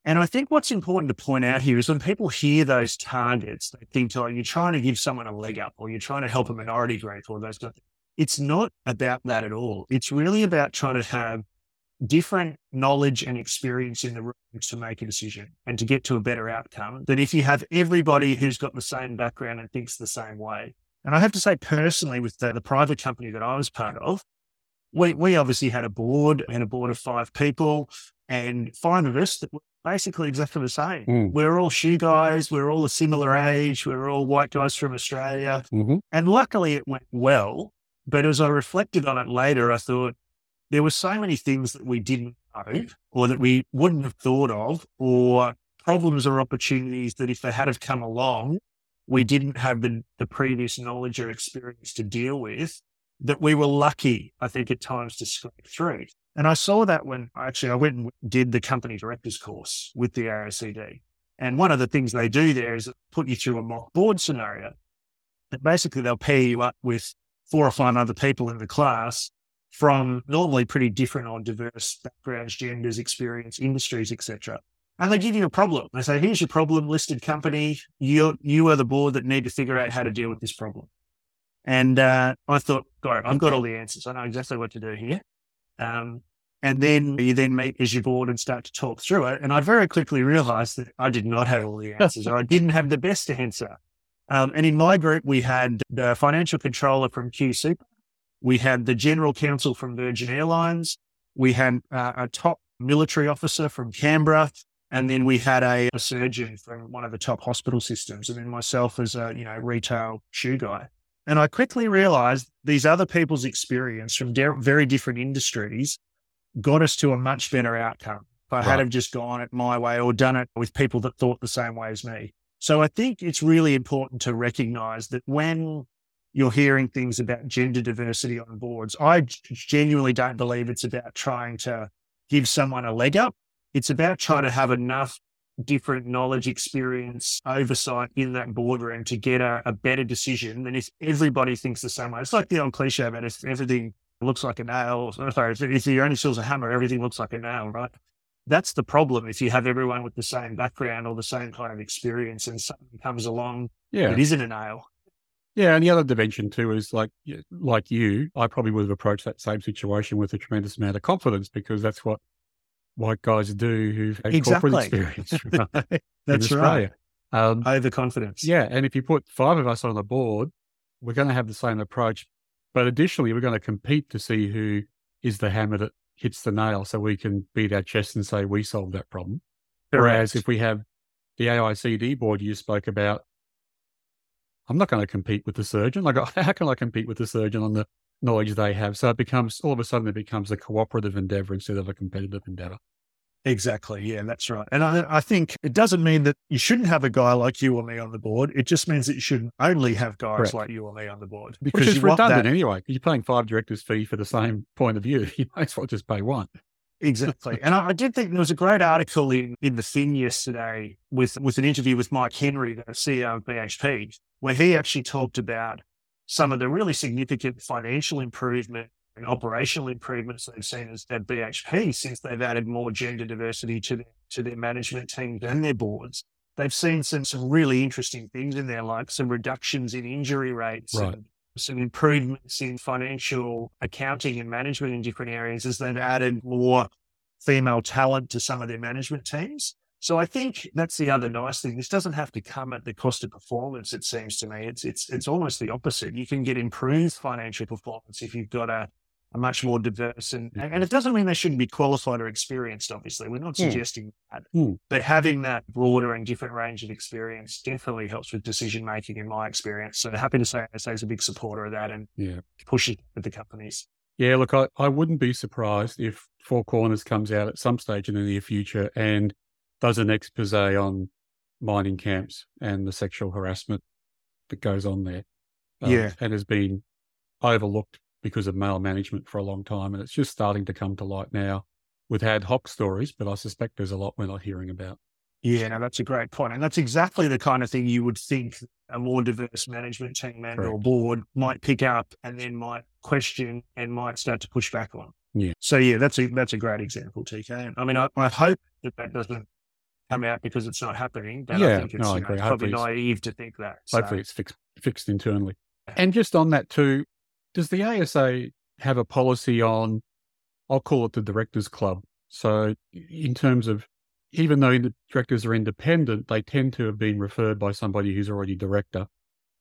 And I think what's important to point out here is when people hear those targets, they think, oh, you're trying to give someone a leg up or you're trying to help a minority group or those kind of things. It's not about that at all. It's really about trying to have different knowledge and experience in the room to make a decision and to get to a better outcome than if you have everybody who's got the same background and thinks the same way. And I have to say personally with the, the private company that I was part of, we, we obviously had a board and a board of five people and five of us that were basically exactly the same. Mm. We're all shoe guys. We're all a similar age. We're all white guys from Australia. Mm-hmm. And luckily it went well. But as I reflected on it later, I thought there were so many things that we didn't know or that we wouldn't have thought of, or problems or opportunities that if they had have come along, we didn't have the, the previous knowledge or experience to deal with, that we were lucky, I think, at times to scrape through. And I saw that when actually I went and did the company directors course with the A S C D. And one of the things they do there is put you through a mock board scenario. And basically they'll pair you up with four or five other people in the class from normally pretty different or diverse backgrounds, genders, experience, industries, et cetera. And they give you a problem. They say, here's your problem, listed company. You you are the board that need to figure out how to deal with this problem. And uh, I thought, God, I've got all the answers. I know exactly what to do here. Um, and then you then meet as your board and start to talk through it. And I very quickly realized that I did not have all the answers or I didn't have the best answer. Um, and in my group, we had the financial controller from Q Super. We had the general counsel from Virgin Airlines. We had uh, a top military officer from Canberra. And then we had a, a surgeon from one of the top hospital systems. And then myself as a, you know, retail shoe guy. And I quickly realized these other people's experience from de- very different industries got us to a much better outcome. If I right. had have just gone it my way or done it with people that thought the same way as me. So I think it's really important to recognize that when you're hearing things about gender diversity on boards, I genuinely don't believe it's about trying to give someone a leg up. It's about trying to have enough different knowledge, experience, oversight in that boardroom to get a, a better decision than if everybody thinks the same way. It's like the old cliche about if everything looks like a nail, sorry, if, if your only tool's a hammer, everything looks like a nail, right? That's the problem. If you have everyone with the same background or the same kind of experience and something comes along, yeah. it isn't a nail. Yeah. And the other dimension too is like, like you, I probably would have approached that same situation with a tremendous amount of confidence because that's what white guys do who've had exactly. corporate experience, right? That's in Australia. Right. Um, Overconfidence. Yeah. And if you put five of us on the board, we're going to have the same approach. But additionally, we're going to compete to see who is the hammer that hits the nail so we can beat our chest and say, we solved that problem. Correct. Whereas if we have the A I C D board you spoke about, I'm not going to compete with the surgeon. Like, how can I compete with the surgeon on the knowledge they have? So it becomes, all of a sudden, it becomes a cooperative endeavor instead of a competitive endeavor. Exactly. Yeah, that's right. And I, I think it doesn't mean that you shouldn't have a guy like you or me on the board. It just means that you shouldn't only have guys Correct. Like you or me on the board. Because Which is you redundant want that. Anyway. You're paying five directors' fee for the same point of view. You might as well just pay one. Exactly. And I, I did think there was a great article in, in The Fin yesterday with, with an interview with Mike Henry, the C E O of B H P, where he actually talked about some of the really significant financial improvement and operational improvements they've seen at B H P since they've added more gender diversity to their, to their management teams and their boards. They've seen some, some really interesting things in there, like some reductions in injury rates, right. and some improvements in financial accounting and management in different areas as they've added more female talent to some of their management teams. So I think that's the other nice thing. This doesn't have to come at the cost of performance, it seems to me. It's it's it's almost the opposite. You can get improved financial performance if you've got a A much more diverse, and, and it doesn't mean they shouldn't be qualified or experienced, obviously. We're not suggesting yeah. that. Mm. But having that broader and different range of experience definitely helps with decision making, in my experience. So happy to say A S A is a big supporter of that and yeah. pushing with the companies. Yeah, look, I, I wouldn't be surprised if Four Corners comes out at some stage in the near future and does an expose on mining camps and the sexual harassment that goes on there. Um, yeah. And has been overlooked because of male management for a long time. And it's just starting to come to light now with ad hoc stories, but I suspect there's a lot we're not hearing about. Yeah, no, that's a great point. And that's exactly the kind of thing you would think a more diverse management team and or board might pick up and then might question and might start to push back on. Yeah. So yeah, that's a, that's a great example, T K. And I mean, I, I hope that that doesn't come out because it's not happening. But yeah, I think it's, no, I agree. You know, probably it's, naive to think that. So. Hopefully it's fixed, fixed internally. And just on that too, does the A S A have a policy on, I'll call it the Directors Club? So in terms of, even though the directors are independent, they tend to have been referred by somebody who's already director.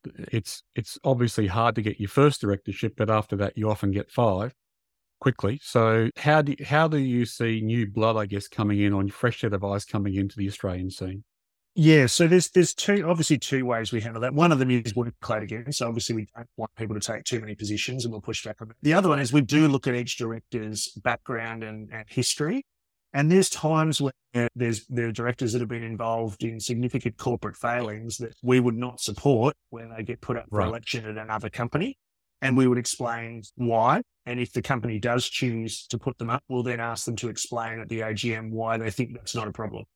It's it's obviously hard to get your first directorship, but after that, you often get five quickly. So how do, how do you see new blood, I guess, coming in on fresh set of eyes coming into the Australian scene? Yeah, so there's there's two obviously two ways we handle that. One of them is workload again. So obviously we don't want people to take too many positions and we'll push back on it. The other one is we do look at each director's background and, and history. And there's times where there's there are directors that have been involved in significant corporate failings that we would not support when they get put up for right. election at another company. And we would explain why. And if the company does choose to put them up, we'll then ask them to explain at the A G M why they think that's not a problem.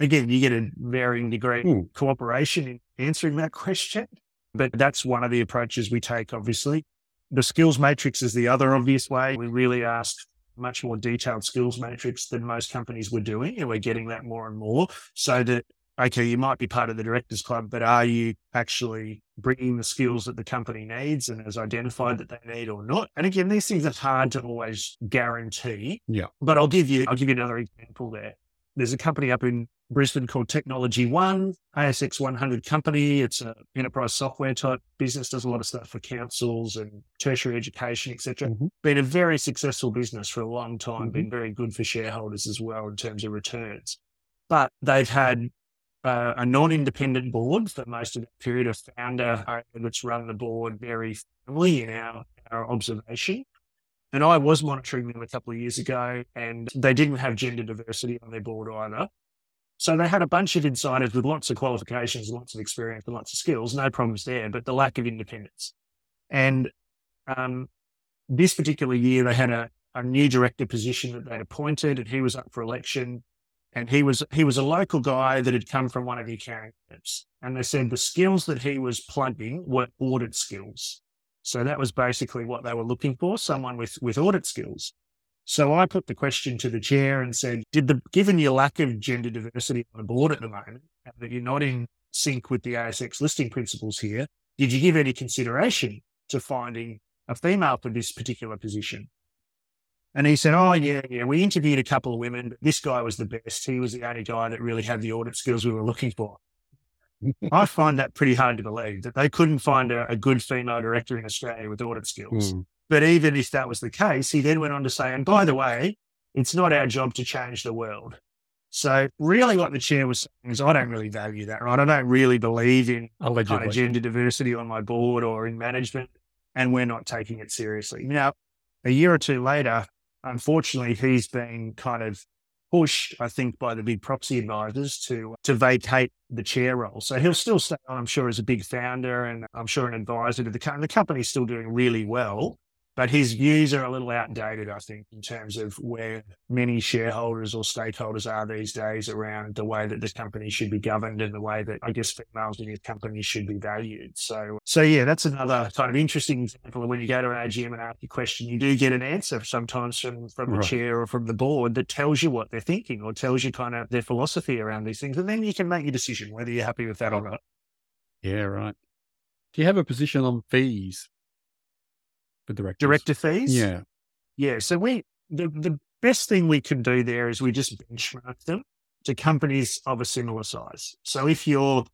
Again, you get a varying degree of cooperation in answering that question, but that's one of the approaches we take, obviously. The skills matrix is the other obvious way. We really ask much more detailed skills matrix than most companies were doing, and we're getting that more and more so that, okay, you might be part of the Directors Club, but are you actually bringing the skills that the company needs and has identified that they need or not? And again, these things are hard to always guarantee, yeah. but I'll give you, I'll give you another example there. There's a company up in Brisbane called Technology One, A S X one hundred company. It's an enterprise software type business, does a lot of stuff for councils and tertiary education, et cetera. Mm-hmm. Been a very successful business for a long time, mm-hmm. been very good for shareholders as well in terms of returns. But they've had uh, a non-independent board for most of that period, a founder that's run the board very firmly in our, our observation. And I was monitoring them a couple of years ago, and they didn't have gender diversity on their board either. So they had a bunch of insiders with lots of qualifications, lots of experience, and lots of skills, no problems there, but the lack of independence. And um, this particular year, they had a, a new director position that they'd appointed, and he was up for election. And he was he was a local guy that had come from one of the accounting firms. And they said the skills that he was plugging were audit skills. So that was basically what they were looking for, someone with, with audit skills. So I put the question to the chair and said, "Did the given your lack of gender diversity on the board at the moment, and that you're not in sync with the A S X listing principles here, did you give any consideration to finding a female for this particular position?" And he said, oh, yeah, yeah, we interviewed a couple of women, but this guy was the best. He was the only guy that really had the audit skills we were looking for. I find that pretty hard to believe, that they couldn't find a, a good female director in Australia with audit skills. Mm. But even if that was the case, he then went on to say, and by the way, it's not our job to change the world. So really what the chair was saying is, I don't really value that, right? I don't really believe in kind of gender diversity on my board or in management, and we're not taking it seriously. Now, a year or two later, unfortunately, he's been kind of pushed, I think, by the big proxy advisors to to vacate the chair role. So he'll still stay on, I'm sure, as a big founder and I'm sure an advisor to the company. The company's still doing really well, but his views are a little outdated, I think, in terms of where many shareholders or stakeholders are these days around the way that this company should be governed and the way that, I guess, females in your company should be valued. So, so yeah, that's another kind of interesting example of when you go to an A G M and ask a question, you do get an answer sometimes from, from right. the chair or from the board that tells you what they're thinking or tells you kind of their philosophy around these things. And then you can make your decision whether you're happy with that or not. Yeah, right. Do you have a position on fees? Directors. Director fees? Yeah. Yeah. So we the, the best thing we can do there is we just benchmark them to companies of a similar size. So if you're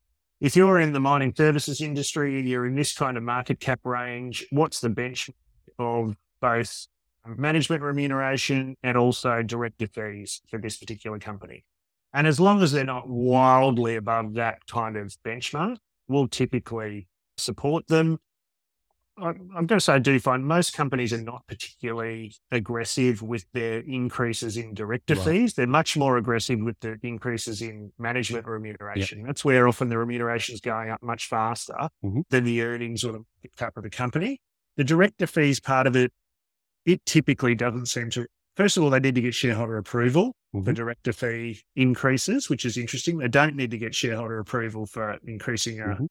if you're in the mining services industry, you're in this kind of market cap range, what's the benchmark of both management remuneration and also director fees for this particular company? And as long as they're not wildly above that kind of benchmark, we'll typically support them. I'm going to say I do find most companies are not particularly aggressive with their increases in director right. fees. They're much more aggressive with the increases in management remuneration. Yep. That's where often the remuneration is going up much faster mm-hmm. than the earnings or the market cap of the company. The director fees part of it, it typically doesn't seem to. First of all, they need to get shareholder approval mm-hmm. for director fee increases, which is interesting. They don't need to get shareholder approval for increasing a mm-hmm.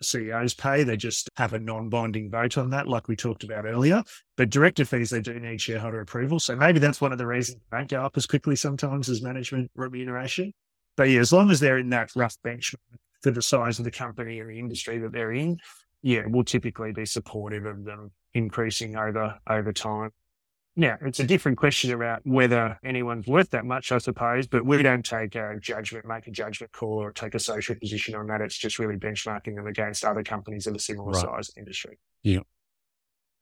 C E Os pay. They just have a non-binding vote on that, like we talked about earlier. But director fees, they do need shareholder approval. So maybe that's one of the reasons they don't go up as quickly sometimes as management remuneration. But yeah, as long as they're in that rough benchmark for the size of the company and the industry that they're in, yeah, we'll typically be supportive of them increasing over over time. Now, it's a different question about whether anyone's worth that much, I suppose, but we don't take a judgment, make a judgment call or take a social position on that. It's just really benchmarking them against other companies of a similar right. size industry. Yeah.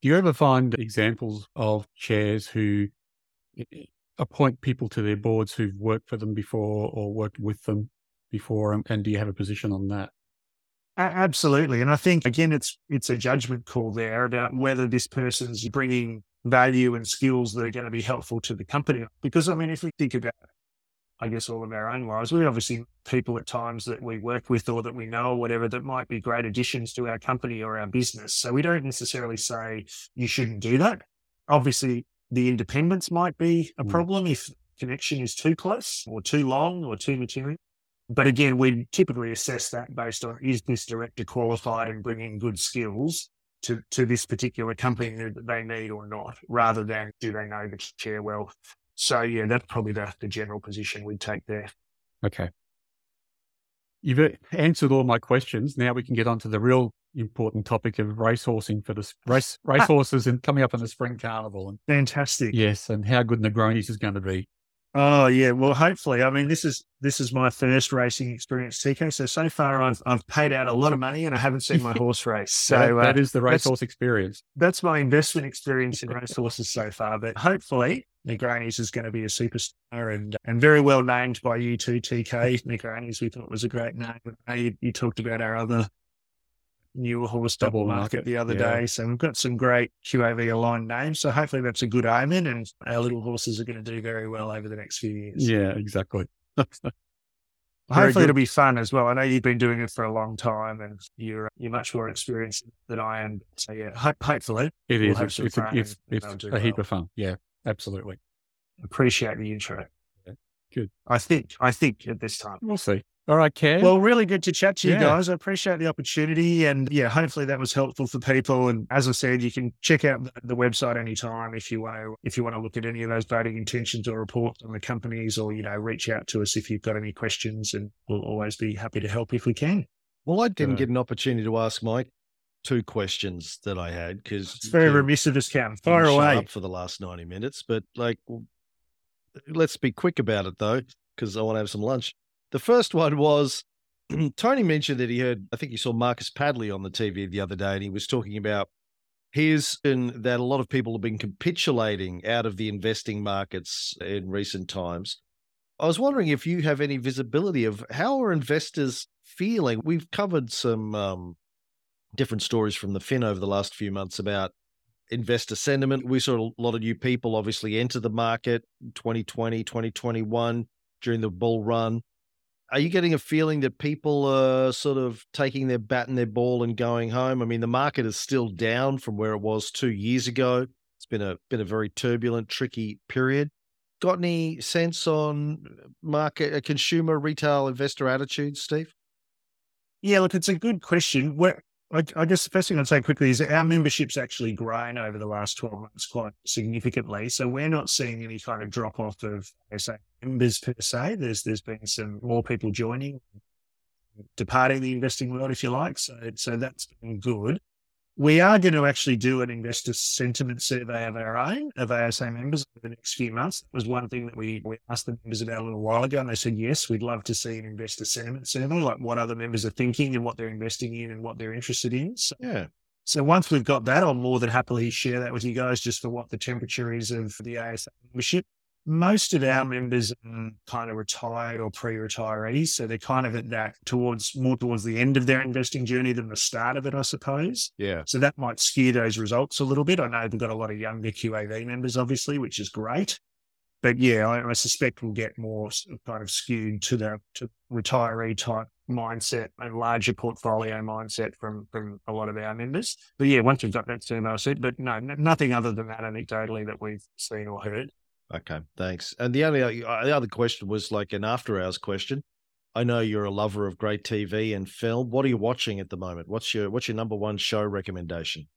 Do you ever find examples of chairs who appoint people to their boards who've worked for them before or worked with them before? And do you have a position on that? Absolutely. And I think, again, it's it's a judgment call there about whether this person's bringing value and skills that are going to be helpful to the company. Because, I mean, if we think about, I guess, all of our own lives, we obviously people at times that we work with or that we know or whatever that might be great additions to our company or our business. So we don't necessarily say you shouldn't do that. Obviously, the independence might be a problem if connection is too close or too long or too material. But again, we typically assess that based on, is this director qualified and bringing good skills to, to this particular company that they need or not, rather than do they know the chair well. So yeah, that's probably the, the general position we take there. Okay. You've answered all my questions. Now we can get on to the real important topic of racehorsing for the race, racehorses and coming up in the spring carnival. And, Fantastic. Yes. And how good Negronis is going to be. Oh yeah, well, hopefully. I mean, this is this is my first racing experience, T K. So so far, I've I've paid out a lot of money, and I haven't seen my horse race. So that, that uh, is the racehorse experience. That's my investment experience in racehorses so far. But hopefully, Negronis is going to be a superstar and and very well named by you too, T K. Negronis, we thought was a great name. You, you talked about our other new horse double, double market, market the other yeah. day. So we've got some great Q A V aligned names. So hopefully that's a good omen and our little horses are going to do very well over the next few years. Yeah, exactly. Hopefully good. It'll be fun as well. I know you've been doing it for a long time and you're you're much more experienced than I am. So yeah, hope, hopefully. It we'll is. It's, it's, a, it's, it's a well. heap of fun. Yeah, absolutely. Appreciate the intro. Yeah. Good. I think, I think at this time. We'll see. All right, Kev. Well, really good to chat to you yeah. guys. I appreciate the opportunity and yeah, hopefully that was helpful for people. And as I said, you can check out the, the website anytime if you want to, if you want to look at any of those voting intentions or reports on the companies or, you know, reach out to us if you've got any questions and we'll always be happy to help if we can. Well, I didn't uh, get an opportunity to ask my two questions that I had, because it's very remiss of us, Cam. Fire away up for the last ninety minutes, but like, let's be quick about it though, because I want to have some lunch. The first one was Tony mentioned that he heard, I think he saw Marcus Padley on the T V the other day, and he was talking about his and that a lot of people have been capitulating out of the investing markets in recent times. I was wondering if you have any visibility of how are investors feeling? We've covered some um, different stories from the Fin over the last few months about investor sentiment. We saw a lot of new people obviously enter the market in twenty twenty, twenty twenty-one during the bull run. Are you getting a feeling that people are sort of taking their bat and their ball and going home? I mean, the market is still down from where it was two years ago. It's been a been a very turbulent, tricky period. Got any sense on market, consumer, retail, investor attitudes, Steve? Yeah, look, it's a good question. We're, I, I guess the first thing I'd say quickly is our membership's actually grown over the last twelve months quite significantly. So we're not seeing any kind of drop off of say, members per se. There's There's been some more people joining, departing the investing world, if you like. So, so that's been good. We are going to actually do an investor sentiment survey of our own, of A S A members over the next few months. That was one thing that we, we asked the members about a little while ago, and they said, yes, we'd love to see an investor sentiment survey, like what other members are thinking and what they're investing in and what they're interested in. So, yeah. So once we've got that, I'll more than happily share that with you guys just for what the temperature is of the A S A membership. Most of our members are kind of retired or pre-retirees, so they're kind of at that towards more towards the end of their investing journey than the start of it, I suppose. Yeah. So that might skew those results a little bit. I know they've got a lot of younger Q A V members, obviously, which is great. But yeah, I, I suspect we'll get more kind of skewed to the to retiree type mindset and larger portfolio mindset from, from a lot of our members. But yeah, once we've got that soon, I said, but no, n- nothing other than that anecdotally that we've seen or heard. Okay, thanks. And the only the other question was like an after-hours question. I know you're a lover of great T V and film. What are you watching at the moment? What's your what's your number one show recommendation?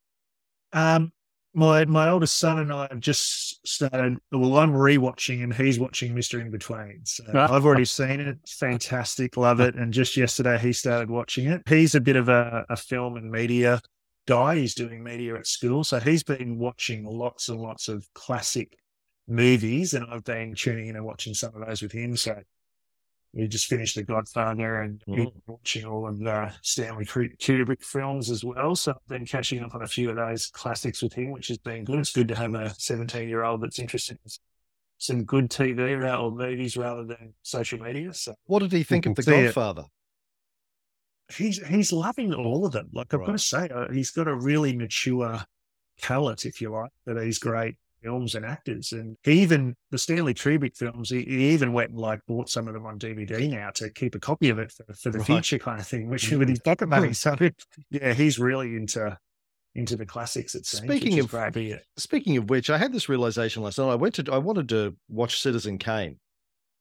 Um, my my oldest son and I have just started. Well, I'm rewatching and he's watching Mister In Between. So I've already seen it. Fantastic, love it. And just yesterday he started watching it. He's a bit of a, a film and media guy. He's doing media at school, so he's been watching lots and lots of classic movies, and I've been tuning in and watching some of those with him. So we just finished The Godfather and mm. watching all of the Stanley Kubrick films as well. So I've been catching up on a few of those classics with him, which has been good. It's good to have a seventeen-year-old that's interested in some good T V or movies rather than social media. So what did he think of The Godfather? He's he's loving all of them. Like I've right. got to say, he's got a really mature palate, if you like, for these great films and actors. And he even, the Stanley Kubrick films, he, he even went and like bought some of them on D V D now to keep a copy of it for, for the right. future kind of thing, which with his pocket money. So yeah, he's really into into the classics. It seems. Speaking of great, yeah. Speaking of which, I had this realization last night. I went to I wanted to watch Citizen Kane,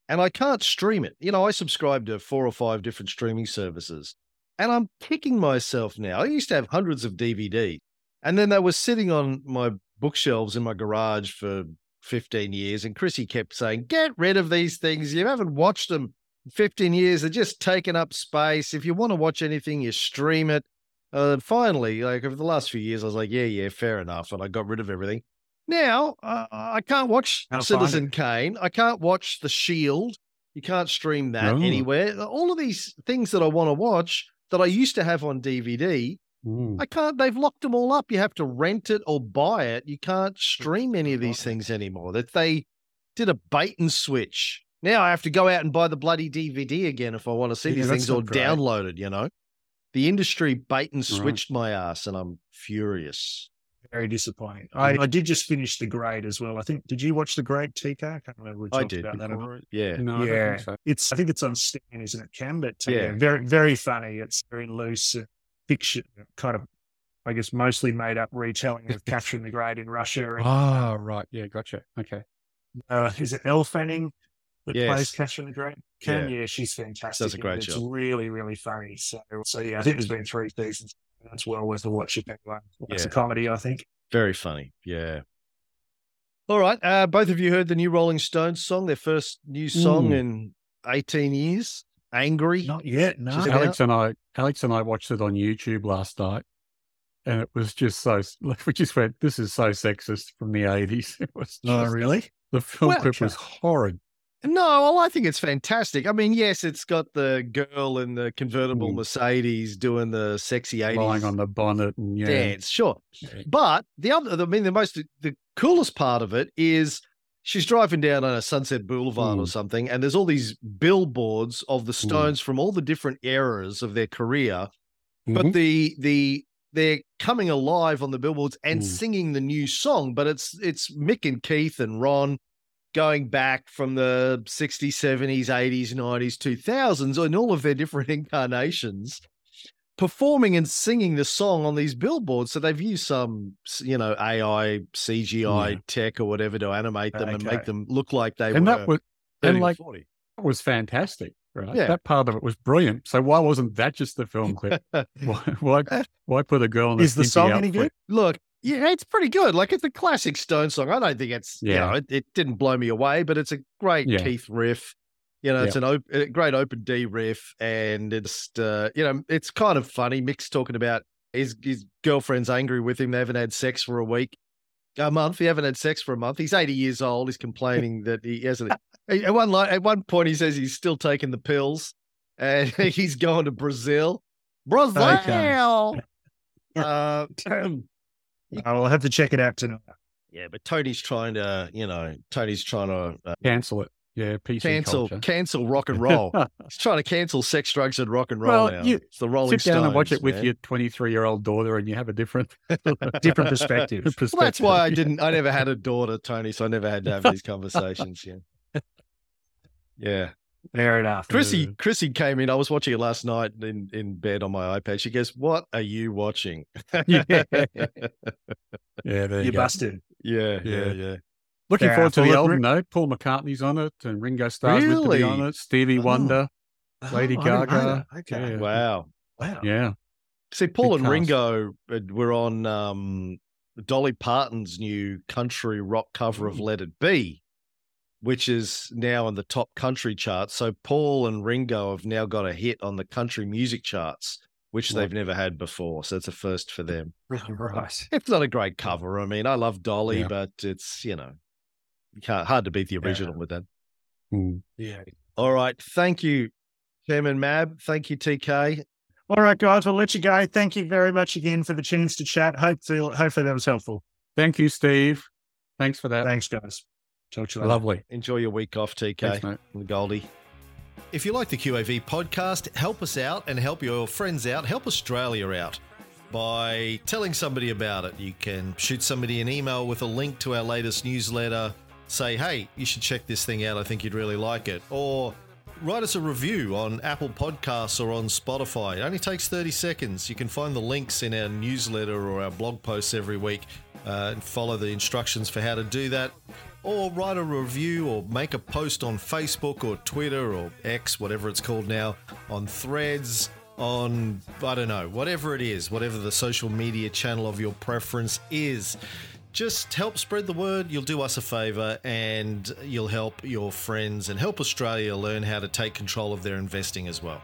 and I can't stream it. You know, I subscribe to four or five different streaming services, and I'm kicking myself now. I used to have hundreds of D V D, and then they were sitting on my bookshelves in my garage for fifteen years. And Chrissy kept saying, get rid of these things. You haven't watched them in fifteen years. They're just taking up space. If you want to watch anything, you stream it. Uh, finally, like over the last few years, I was like, yeah, yeah, fair enough. And I got rid of everything. Now uh, I can't watch I'll Citizen Kane. I can't watch The Shield. You can't stream that no. anywhere. All of these things that I want to watch that I used to have on D V D, Ooh. I can't, they've locked them all up. You have to rent it or buy it. You can't stream any of these things anymore. That they did a bait and switch. Now I have to go out and buy the bloody D V D again if I want to see yeah, these things or great. Download it, you know. The industry bait and switched right. my ass, and I'm furious. Very disappointing. I, I did just finish The Great as well. I think, did you watch The Great, T K? I can't remember we talked I did about that. Before. Yeah. No, yeah. I don't think so. It's, I think it's on Stan, isn't it, Cam? But uh, yeah. yeah, very, very funny. It's very loose. Uh, Fiction, kind of, I guess, mostly made up retelling of Catherine the Great in Russia. And, oh, right. Yeah, gotcha. Okay. Uh, is it Elle Fanning that yes. plays Catherine the Great? Can yeah. yeah, she's fantastic. That's a great show. It's really, really funny. So, so yeah, I think there's been three seasons. That's well worth a watch if anyone likes a comedy, I think. Very funny. Yeah. All right. Uh, both of you heard the new Rolling Stones song, their first new song mm. in eighteen years. Angry? Not yet, no. Alex and I Alex and I watched it on YouTube last night. And it was just so, like, we just went, this is so sexist from the eighties. It was just, oh, really? The film well, clip was horrid. No, well, I think it's fantastic. I mean, yes, it's got the girl in the convertible mm. Mercedes doing the sexy eighties. Lying on the bonnet and yeah. dance, sure. Yeah. But the other, I mean, the most, the coolest part of it is she's driving down on a Sunset Boulevard mm. or something, and there's all these billboards of the Stones mm. from all the different eras of their career. Mm-hmm. But the, the, they're coming alive on the billboards and mm. singing the new song, but it's, it's Mick and Keith and Ron going back from the sixties, seventies, eighties, nineties, two thousands in all of their different incarnations, performing and singing the song on these billboards. So they've used some, you know, A I, C G I yeah. tech or whatever to animate them okay. and make them look like they and were that was, and like, forty. That was fantastic, right? Yeah. That part of it was brilliant. So why wasn't that just the film clip? why, why why put a girl in a Is the song outfit? Any good? Look, yeah, it's pretty good. Like, it's a classic Stone song. I don't think it's, yeah. you know, it, it didn't blow me away, but it's a great yeah. Keith riff. You know, yeah. it's an op- a great open D riff, and it's, uh, you know, it's kind of funny. Mick's talking about his, his girlfriend's angry with him. They haven't had sex for a week, a month. They haven't had sex for a month. He's eighty years old. He's complaining that he hasn't. At one, line, at one point, he says he's still taking the pills and he's going to Brazil. Brazil! Uh, I'll have to check it out tonight. Yeah, but Tony's trying to, you know, Tony's trying to... Uh, cancel it. Yeah, P C cancel, culture. Cancel rock and roll. He's trying to cancel sex, drugs, and rock and roll well, now. You it's the Rolling Stones. Sit down Stones, and watch it with man. Your twenty-three-year-old daughter and you have a different... different perspective. perspective. Well, that's why I didn't... I never had a daughter, Tony, so I never had to have these conversations. Yeah. Yeah. Fair enough. Chrissy, Chrissy came in. I was watching it last night in, in bed on my iPad. She goes, "What are you watching?" yeah, yeah. There you, you go. Busted. Yeah, yeah, yeah. yeah. Looking Fair forward to the album though. Paul McCartney's on it, and Ringo Starr's really? Meant to be on it. Stevie oh. Wonder, oh, Lady oh, Gaga. Okay, yeah. wow, wow, yeah. See, Paul Big and cast. Ringo were on um, Dolly Parton's new country rock cover mm. of "Let It Be," which is now on the top country charts. So Paul and Ringo have now got a hit on the country music charts, which they've never had before. So it's a first for them. Right. It's not a great cover. I mean, I love Dolly, yeah. but it's, you know, hard to beat the original yeah. with that. Mm. Yeah. All right. Thank you, Chairman Mabb. Thank you, T K. All right, guys, we'll let you go. Thank you very much again for the chance to chat. Hopefully, hopefully that was helpful. Thank you, Steve. Thanks for that. Thanks, guys. Talk to you later. Lovely. Enjoy your week off, T K. Thanks, mate. And Goldie. If you like the Q A V podcast, help us out and help your friends out. Help Australia out by telling somebody about it. You can shoot somebody an email with a link to our latest newsletter. Say, hey, you should check this thing out. I think you'd really like it. Or write us a review on Apple Podcasts or on Spotify. It only takes thirty seconds. You can find the links in our newsletter or our blog posts every week uh, and follow the instructions for how to do that. Or write a review or make a post on Facebook or Twitter or X, whatever it's called now, on Threads, on, I don't know, whatever it is, whatever the social media channel of your preference is. Just help spread the word. You'll do us a favour and you'll help your friends and help Australia learn how to take control of their investing as well.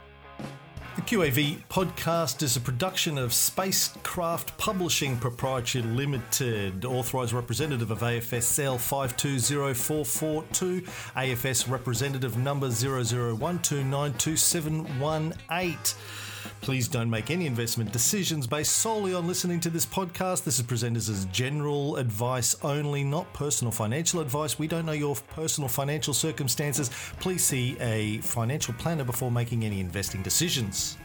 The Q A V podcast is a production of Spacecraft Publishing Proprietary Limited, authorised representative of A F S L five two zero four four two, A F S representative number zero zero one two nine two seven one eight. Please don't make any investment decisions based solely on listening to this podcast. This is presented as general advice only, not personal financial advice. We don't know your personal financial circumstances. Please see a financial planner before making any investing decisions.